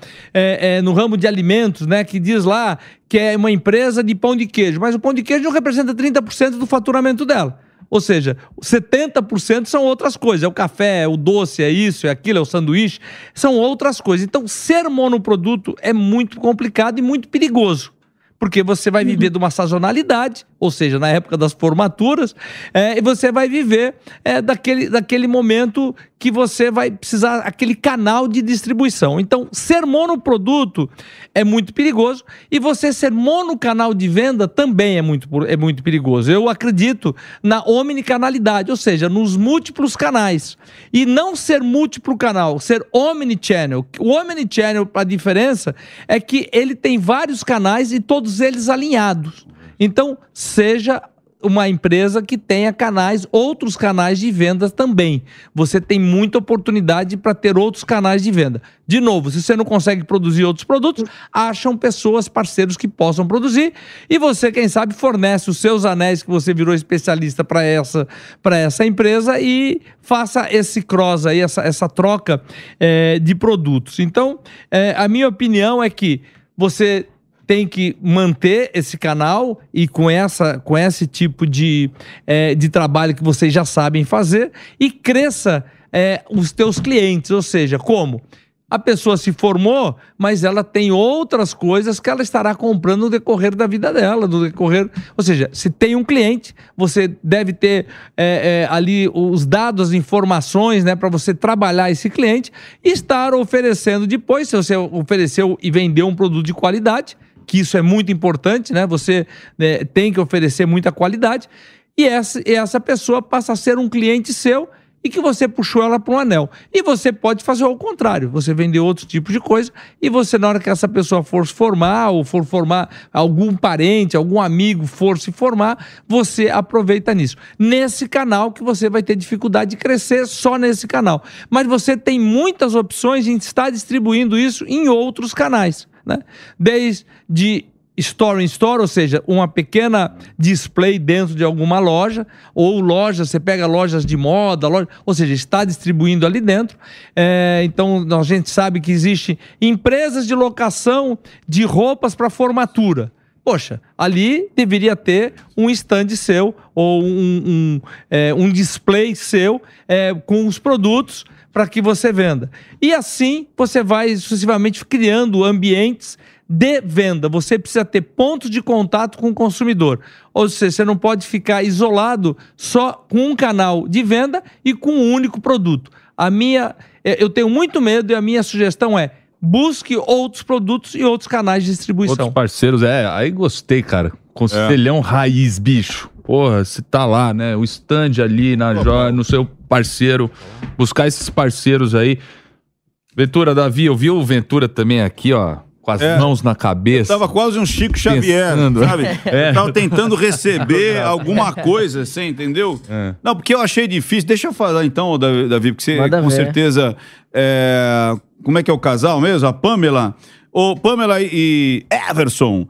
no ramo de alimentos, né? Que diz lá que é uma empresa de pão de queijo, mas o pão de queijo não representa 30% do faturamento dela. Ou seja, 70% são outras coisas. É o café, é o doce, é isso, é aquilo, é o sanduíche. São outras coisas. Então, ser monoproduto é muito complicado e muito perigoso. Porque você vai viver de uma sazonalidade, ou seja, na época das formaturas, e você vai viver daquele momento que você vai precisar, aquele canal de distribuição. Então, ser monoproduto é muito perigoso e você ser monocanal de venda também é muito perigoso. Eu acredito na omnicanalidade, ou seja, nos múltiplos canais. E não ser múltiplo canal, ser omnichannel. O omnichannel, a diferença é que ele tem vários canais e todos eles alinhados. Então, seja uma empresa que tenha outros canais de vendas também. Você tem muita oportunidade para ter outros canais de venda. De novo, se você não consegue produzir outros produtos, acham pessoas, parceiros que possam produzir e você, quem sabe, fornece os seus anéis que você virou especialista para essa empresa e faça esse cross aí, essa troca de produtos. Então, a minha opinião é que você tem que manter esse canal e com esse tipo de trabalho que vocês já sabem fazer e cresça os teus clientes, ou seja, como? A pessoa se formou, mas ela tem outras coisas que ela estará comprando no decorrer da vida dela, ou seja, se tem um cliente, você deve ter ali os dados, as informações, né, para você trabalhar esse cliente e estar oferecendo depois, se você ofereceu e vendeu um produto de qualidade, que isso é muito importante, né? Você tem que oferecer muita qualidade. E essa pessoa passa a ser um cliente seu e que você puxou ela para um anel. E você pode fazer ao contrário, você vender outro tipo de coisa e você, na hora que essa pessoa for se formar ou for formar algum parente, algum amigo for se formar, você aproveita nisso. Nesse canal que você vai ter dificuldade de crescer só nesse canal. Mas você tem muitas opções em estar distribuindo isso em outros canais, né? Desde store in store, ou seja, uma pequena display dentro de alguma loja, ou loja, você pega lojas de moda, loja, ou seja, está distribuindo ali dentro. Então, a gente sabe que existe empresas de locação de roupas para formatura. Poxa, ali deveria ter um stand seu ou um display seu com os produtos para que você venda. E assim você vai sucessivamente criando ambientes de venda. Você precisa ter pontos de contato com o consumidor. Ou seja, você não pode ficar isolado só com um canal de venda e com um único produto. Eu tenho muito medo e a minha sugestão é: busque outros produtos e outros canais de distribuição. Outros parceiros, aí gostei, cara. Conselhão raiz, bicho. Porra, você tá lá, né? O stand ali na joia, no seu parceiro. Buscar esses parceiros aí. Ventura, Davi, eu vi o Ventura também aqui, ó. Com as mãos na cabeça. Eu tava quase um Chico Xavier, sabe? Eu tava tentando receber alguma coisa, você entendeu? Não, porque eu achei difícil. Deixa eu falar então, Davi, porque você certeza... como é que é o casal mesmo? A Pamela. Ô, Pamela e Everson,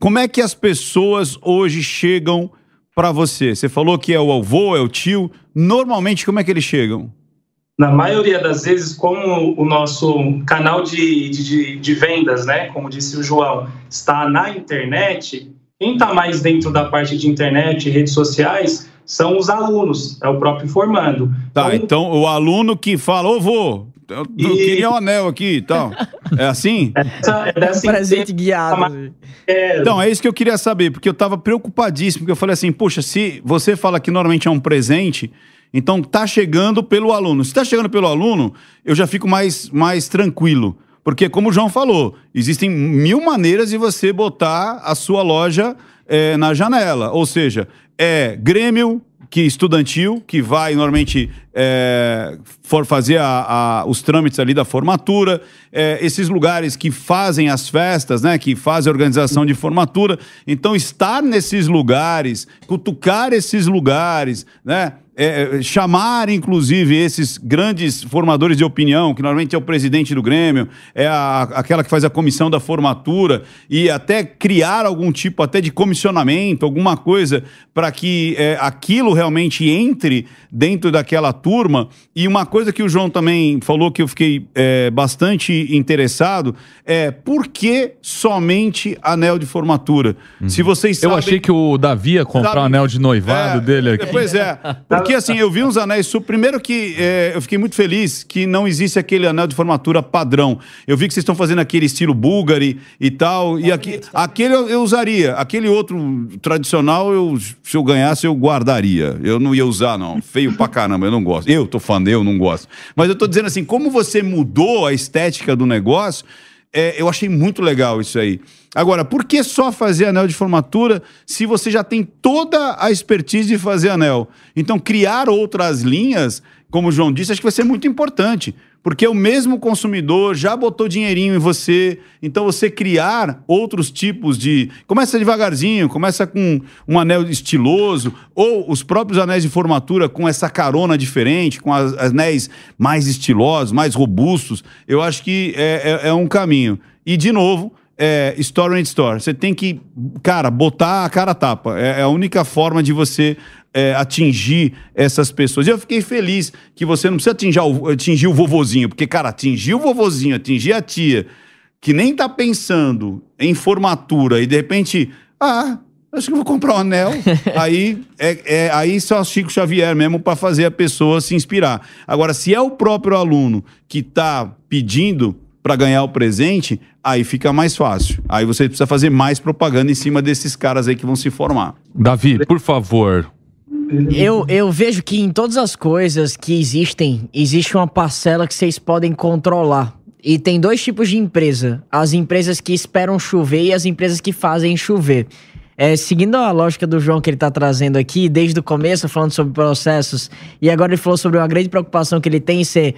como é que as pessoas hoje chegam pra você? Você falou que é o avô, é o tio. Normalmente, como é que eles chegam? Na maioria das vezes, como o nosso canal de vendas, né, como disse o João, está na internet, quem está mais dentro da parte de internet e redes sociais são os alunos, é o próprio formando. Tá, então o aluno que fala, ô vô, eu queria um anel aqui e tal. É assim? É presente guiado. Então, é isso que eu queria saber, porque eu estava preocupadíssimo, porque eu falei assim, poxa, se você fala que normalmente é um presente... Então, tá chegando pelo aluno. Se tá chegando pelo aluno, eu já fico mais tranquilo. Porque, como o João falou, existem mil maneiras de você botar a sua loja na janela. Ou seja, Grêmio que estudantil, que vai normalmente for fazer os trâmites ali da formatura, esses lugares que fazem as festas, né, que fazem a organização de formatura. Então, estar nesses lugares, cutucar esses lugares, né? Chamar, inclusive, esses grandes formadores de opinião, que normalmente é o presidente do Grêmio, aquela que faz a comissão da formatura, e até criar algum tipo até de comissionamento, alguma coisa, para que aquilo realmente entre dentro daquela turma. E uma coisa que o João também falou que eu fiquei bastante interessado é por que somente anel de formatura? Se vocês sabem, eu achei que o Davi ia comprar o anel de noivado dele aqui. Pois é. Porque assim, eu vi uns anéis... Primeiro que eu fiquei muito feliz que não existe aquele anel de formatura padrão. Eu vi que vocês estão fazendo aquele estilo Bulgari e tal. E aquele eu usaria. Aquele outro tradicional, se eu ganhasse, eu guardaria. Eu não ia usar, não. Feio pra caramba, eu não gosto. Eu tô fã, eu não gosto. Mas eu tô dizendo assim, como você mudou a estética do negócio... eu achei muito legal isso aí. Agora, por que só fazer anel de formatura se você já tem toda a expertise de fazer anel? Então, criar outras linhas, como o João disse, acho que vai ser muito importante. Porque o mesmo consumidor já botou dinheirinho em você. Então, você criar outros tipos de... Começa devagarzinho, começa com um anel estiloso, ou os próprios anéis de formatura com essa carona diferente, com anéis mais estilosos, mais robustos. Eu acho que é um caminho. E, de novo... Store and store. Você tem que, cara, botar a cara a tapa. É a única forma de você atingir essas pessoas. E eu fiquei feliz que você não precisa atingir o vovozinho, porque, cara, atingir o vovozinho, atingir a tia, que nem tá pensando em formatura e, de repente, acho que eu vou comprar um anel. Aí só Chico Xavier mesmo para fazer a pessoa se inspirar. Agora, se é o próprio aluno que tá pedindo para ganhar o presente, aí fica mais fácil. Aí você precisa fazer mais propaganda em cima desses caras aí que vão se formar. Davi, por favor. Eu vejo que em todas as coisas que existem, existe uma parcela que vocês podem controlar. E tem dois tipos de empresa. As empresas que esperam chover e as empresas que fazem chover. É, seguindo a lógica do João que ele está trazendo aqui, desde o começo, falando sobre processos, e agora ele falou sobre uma grande preocupação que ele tem em ser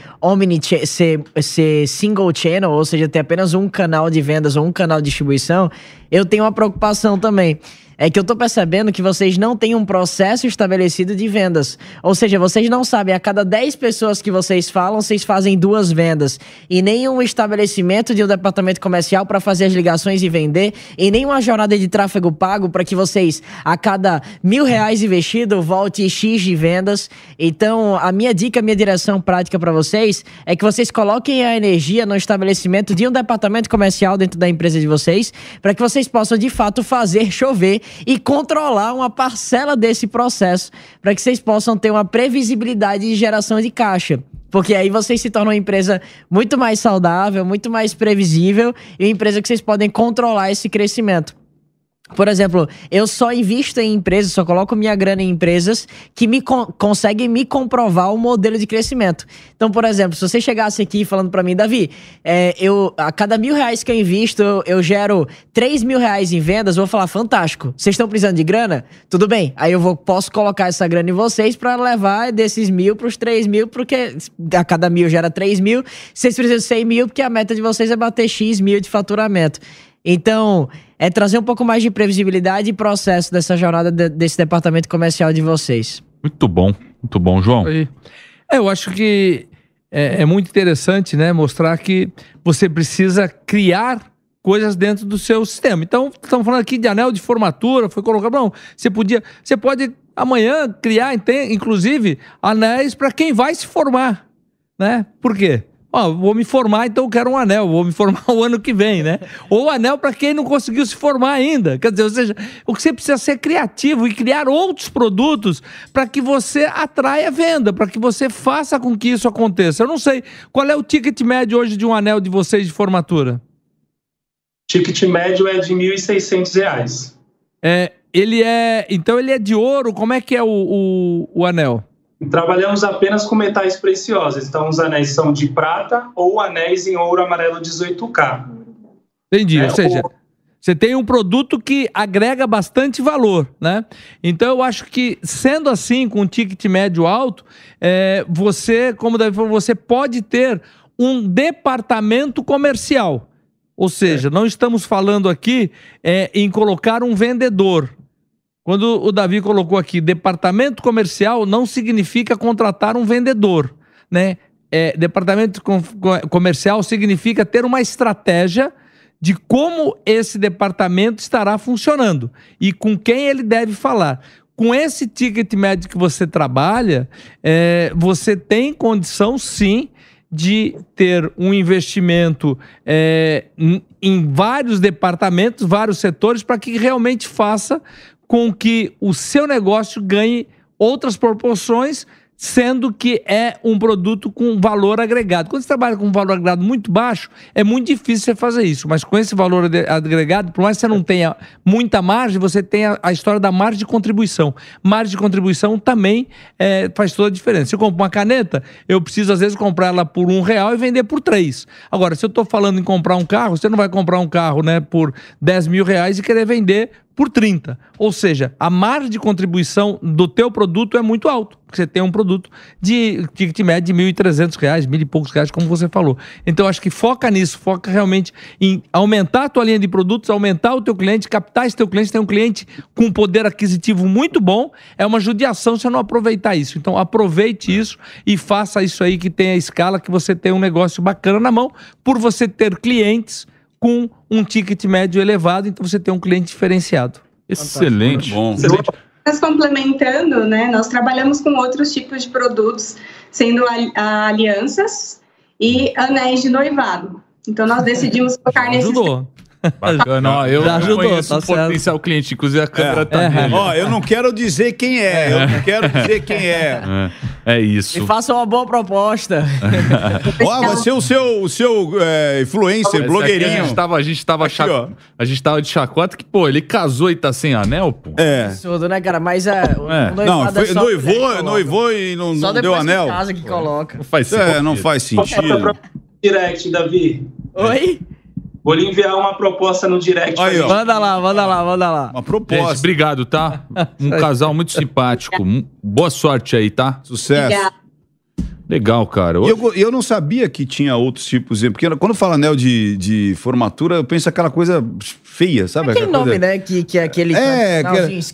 single channel, ou seja, ter apenas um canal de vendas ou um canal de distribuição, eu tenho uma preocupação também. É que eu tô percebendo que vocês não têm um processo estabelecido de vendas. Ou seja, vocês não sabem, a cada 10 pessoas que vocês falam, vocês fazem 2 vendas. E nem um estabelecimento de um departamento comercial para fazer as ligações e vender. E nem uma jornada de tráfego pago para que vocês, a cada R$1.000 investido, volte X de vendas. Então, a minha dica, a minha direção prática para vocês é que vocês coloquem a energia no estabelecimento de um departamento comercial dentro da empresa de vocês, para que vocês possam, de fato, fazer chover e controlar uma parcela desse processo, para que vocês possam ter uma previsibilidade de geração de caixa. Porque aí vocês se tornam uma empresa muito mais saudável, muito mais previsível, e uma empresa que vocês podem controlar esse crescimento. Por exemplo, eu só invisto em empresas, só coloco minha grana em empresas que me conseguem me comprovar o modelo de crescimento. Então, por exemplo, se você chegasse aqui falando pra mim, Davi, a cada R$1.000 que eu invisto, eu gero R$3.000 em vendas, eu vou falar, fantástico, vocês estão precisando de grana? Tudo bem, aí eu posso colocar essa grana em vocês pra levar desses 1.000 pros 3.000, porque a cada 1.000 gera 3.000, vocês precisam de 100.000, porque a meta de vocês é bater X mil de faturamento. Então, é trazer um pouco mais de previsibilidade e processo dessa jornada desse departamento comercial de vocês. Muito bom, João. Eu acho que é muito interessante, né, mostrar que você precisa criar coisas dentro do seu sistema. Então, estamos falando aqui de anel de formatura, foi colocado. Não, você pode amanhã criar, inclusive, anéis para quem vai se formar, né? Por quê? Ó, vou me formar, então eu quero um anel. Vou me formar o ano que vem, né? Ou anel para quem não conseguiu se formar ainda. Quer dizer, ou seja, o que você precisa ser criativo e criar outros produtos para que você atraia venda, para que você faça com que isso aconteça. Eu não sei, qual é o ticket médio hoje de um anel de vocês de formatura? Ticket médio é de R$1.600. Então ele é de ouro, como é que é o anel? Trabalhamos apenas com metais preciosos, então os anéis são de prata ou anéis em ouro amarelo 18K. Entendi, ou seja, você tem um produto que agrega bastante valor, né? Então eu acho que, sendo assim, com um ticket médio alto, você, como o Davi falou, você pode ter um departamento comercial. Ou seja, não estamos falando aqui em colocar um vendedor. Quando o Davi colocou aqui, departamento comercial não significa contratar um vendedor, né? Departamento comercial significa ter uma estratégia de como esse departamento estará funcionando e com quem ele deve falar. Com esse ticket médio que você trabalha, você tem condição, sim, de ter um investimento em vários departamentos, vários setores, para que realmente faça com que o seu negócio ganhe outras proporções, sendo que é um produto com valor agregado. Quando você trabalha com um valor agregado muito baixo, é muito difícil você fazer isso. Mas com esse valor agregado, por mais que você não tenha muita margem, você tem a história da margem de contribuição. Margem de contribuição também faz toda a diferença. Se eu compro uma caneta, eu preciso, às vezes, comprar ela por R$1 e vender por 3. Agora, se eu estou falando em comprar um carro, você não vai comprar um carro, né, por R$10.000 e querer vender por 30. Ou seja, a margem de contribuição do teu produto é muito alto, porque você tem um produto de ticket médio de R$1.300, mil e poucos reais, como você falou. Então, acho que foca nisso, foca realmente em aumentar a tua linha de produtos, aumentar o teu cliente, captar esse teu cliente, tem um cliente com um poder aquisitivo muito bom, é uma judiação se você não aproveitar isso. Então, aproveite isso e faça isso aí que tem a escala, que você tem um negócio bacana na mão, por você ter clientes com um ticket médio elevado, então você tem um cliente diferenciado. Excelente. Bom. Mas complementando, né, nós trabalhamos com outros tipos de produtos, sendo alianças e anéis de noivado. Então nós decidimos focar nesse... Ajudou. Bacana, eu conheço o potencial cliente, inclusive a câmera tá nele. Ó, eu não quero dizer quem é, eu não quero dizer quem é. É isso. E faça uma boa proposta. Ó, vai ser o seu influencer, blogueirinho. A gente tava de chacota que, pô, ele casou e tá sem anel, pô. É. Absurdo, né, cara? Mas noivou e não deu anel. Só depois que casa que coloca. Não faz sentido. direct, Davi. Oi? Vou lhe enviar uma proposta no direct. Aí, manda lá. Uma proposta. Gente, obrigado, tá? Um casal muito simpático. Boa sorte aí, tá? Sucesso. Obrigado. Legal, cara. Eu não sabia que tinha outros tipos. Porque quando fala anel de formatura, eu penso aquela coisa feia, sabe? Aquele coisa... nome, né? Que é aquele...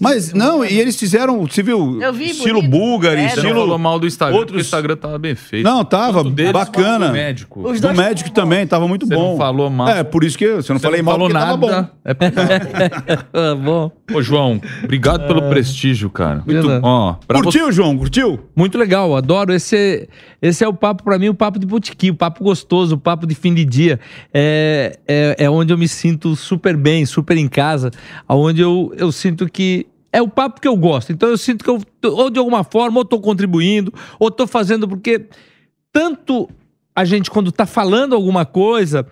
mas não, e eles fizeram, você viu? Eu vi, estilo Bulgari, estilo... Não falou mal do Instagram, outros... o Instagram tava bem feito. Não, tava bacana. Do médico. Os dois do médico também, tava muito bom. Você não falou mal. É, por isso que eu não falei mal, falou porque nada. Tava bom. É porque... bom. Ô, João, obrigado pelo prestígio, cara. Muito bom. Curtiu, você... João? Curtiu? Muito legal, adoro esse... Esse é o papo, pra mim, o papo de botequim, o papo gostoso, o papo de fim de dia. É onde eu me sinto super bem, super em casa, onde eu sinto que... É o papo que eu gosto. Então eu sinto que eu, ou de alguma forma, ou tô contribuindo, ou tô fazendo, porque tanto a gente, quando tá falando alguma coisa,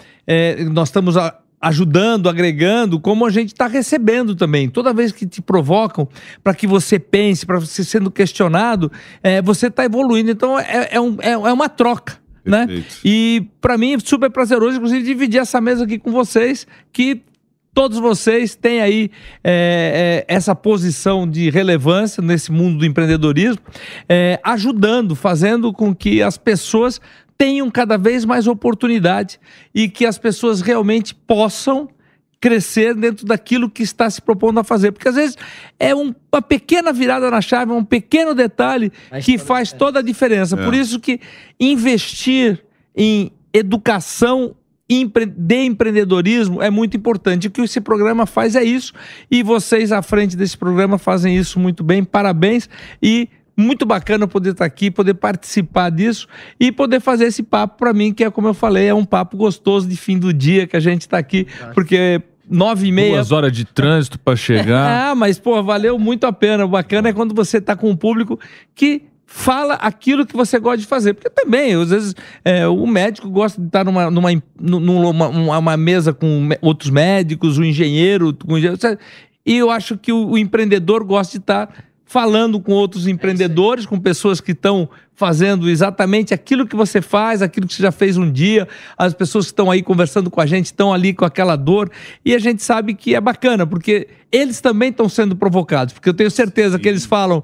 nós estamos... ajudando, agregando, como a gente está recebendo também. Toda vez que te provocam para que você pense, para você sendo questionado, você está evoluindo. Então, é uma troca, né? E, para mim, super prazeroso, inclusive, dividir essa mesa aqui com vocês, que todos vocês têm aí essa posição de relevância nesse mundo do empreendedorismo, ajudando, fazendo com que as pessoas... tenham cada vez mais oportunidade e que as pessoas realmente possam crescer dentro daquilo que está se propondo a fazer. Porque às vezes é uma pequena virada na chave, um pequeno detalhe que faz toda a diferença. Por isso que investir em educação de empreendedorismo é muito importante. O que esse programa faz é isso. E vocês à frente desse programa fazem isso muito bem. Parabéns e... muito bacana poder estar aqui, poder participar disso e poder fazer esse papo para mim, que é como eu falei, é um papo gostoso de fim do dia que a gente está aqui, porque 9h30... 2 horas de trânsito para chegar. Ah, mas, pô, valeu muito a pena. O bacana é quando você está com um público que... fala aquilo que você gosta de fazer. Porque também, às vezes, o médico gosta de estar numa mesa com outros médicos, o engenheiro... E eu acho que o empreendedor gosta de estar... falando com outros empreendedores, com pessoas que estão fazendo exatamente aquilo que você faz, aquilo que você já fez um dia, as pessoas que estão aí conversando com a gente, estão ali com aquela dor, e a gente sabe que é bacana, porque eles também estão sendo provocados, porque eu tenho certeza que eles falam,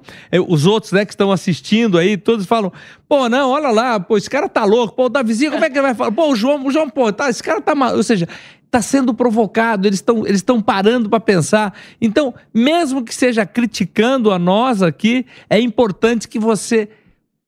os outros, né, que estão assistindo aí, todos falam, pô, não, olha lá, pô, esse cara tá louco, pô, o Davizinho, como é que ele vai falar? Pô, o João, pô, tá, esse cara tá mal, ou seja... está sendo provocado, eles estão parando para pensar. Então, mesmo que seja criticando a nós aqui, é importante que você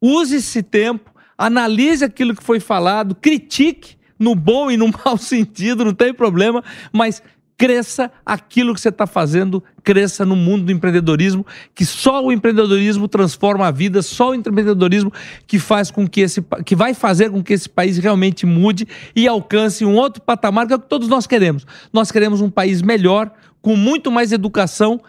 use esse tempo, analise aquilo que foi falado, critique no bom e no mau sentido, não tem problema, mas cresça aquilo que você está fazendo, cresça no mundo do empreendedorismo, que só o empreendedorismo transforma a vida, só o empreendedorismo que faz com que vai fazer com que esse país realmente mude e alcance um outro patamar, que é o que todos nós queremos. Nós queremos um país melhor, com muito mais educação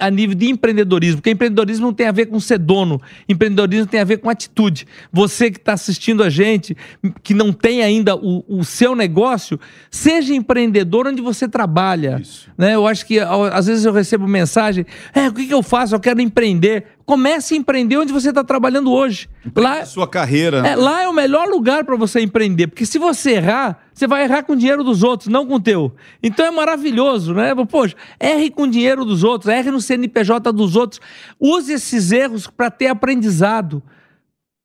a nível de empreendedorismo, porque empreendedorismo não tem a ver com ser dono, empreendedorismo tem a ver com atitude. Você que está assistindo a gente, que não tem ainda o seu negócio, seja empreendedor onde você trabalha. Isso. Né? Eu acho que às vezes eu recebo mensagem, o que eu faço? Eu quero empreender. Comece a empreender onde você está trabalhando hoje. Lá, sua carreira. Lá é o melhor lugar para você empreender, porque se você errar, você vai errar com o dinheiro dos outros, não com o teu. Então é maravilhoso, né? Poxa, erre com o dinheiro dos outros, erre no CNPJ dos outros. Use esses erros para ter aprendizado.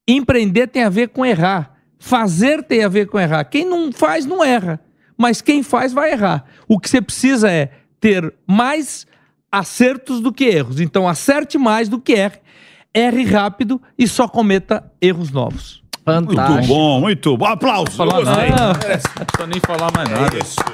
Empreender tem a ver com errar. Fazer tem a ver com errar. Quem não faz, não erra. Mas quem faz, vai errar. O que você precisa é ter mais acertos do que erros. Então acerte mais do que erre. Erre rápido e só cometa erros novos. Fantástico. Muito bom, muito bom. Aplausos. Não precisa nem falar mais nada. Não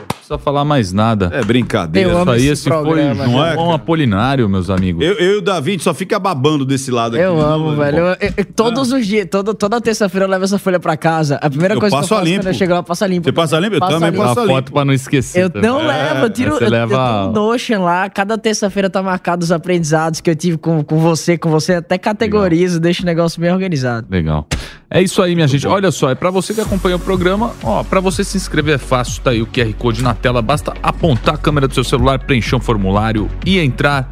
precisa falar mais nada. É brincadeira. Isso aí, esse programa, foi o João Appolinário, meus amigos. Eu e o Davi, a gente só fica babando desse lado aqui. Eu amo, velho. Eu, todos os dias, toda terça-feira eu levo essa folha pra casa. A primeira coisa que eu faço quando eu chego lá, eu passo a limpo. Você passa a limpo? Eu também passo a limpo. Foto pra não esquecer. Eu não levo, eu tiro um notion lá. Cada terça-feira tá marcado os aprendizados que eu tive com você. Até categorizo, deixo o negócio bem organizado. Legal. É isso aí, minha gente. Olha só, é pra você que acompanha o programa, ó, pra você se inscrever é fácil, tá aí o QR Code na tela, basta apontar a câmera do seu celular, preencher um formulário e entrar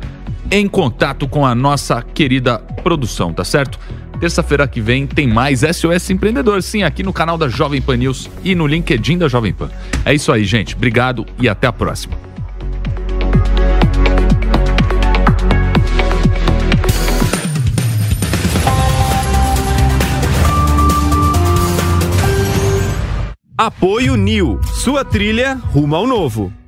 em contato com a nossa querida produção, tá certo? Terça-feira que vem tem mais SOS Empreendedor, sim, aqui no canal da Jovem Pan News e no LinkedIn da Jovem Pan. É isso aí, gente. Obrigado e até a próxima. Apoio New, sua trilha rumo ao novo.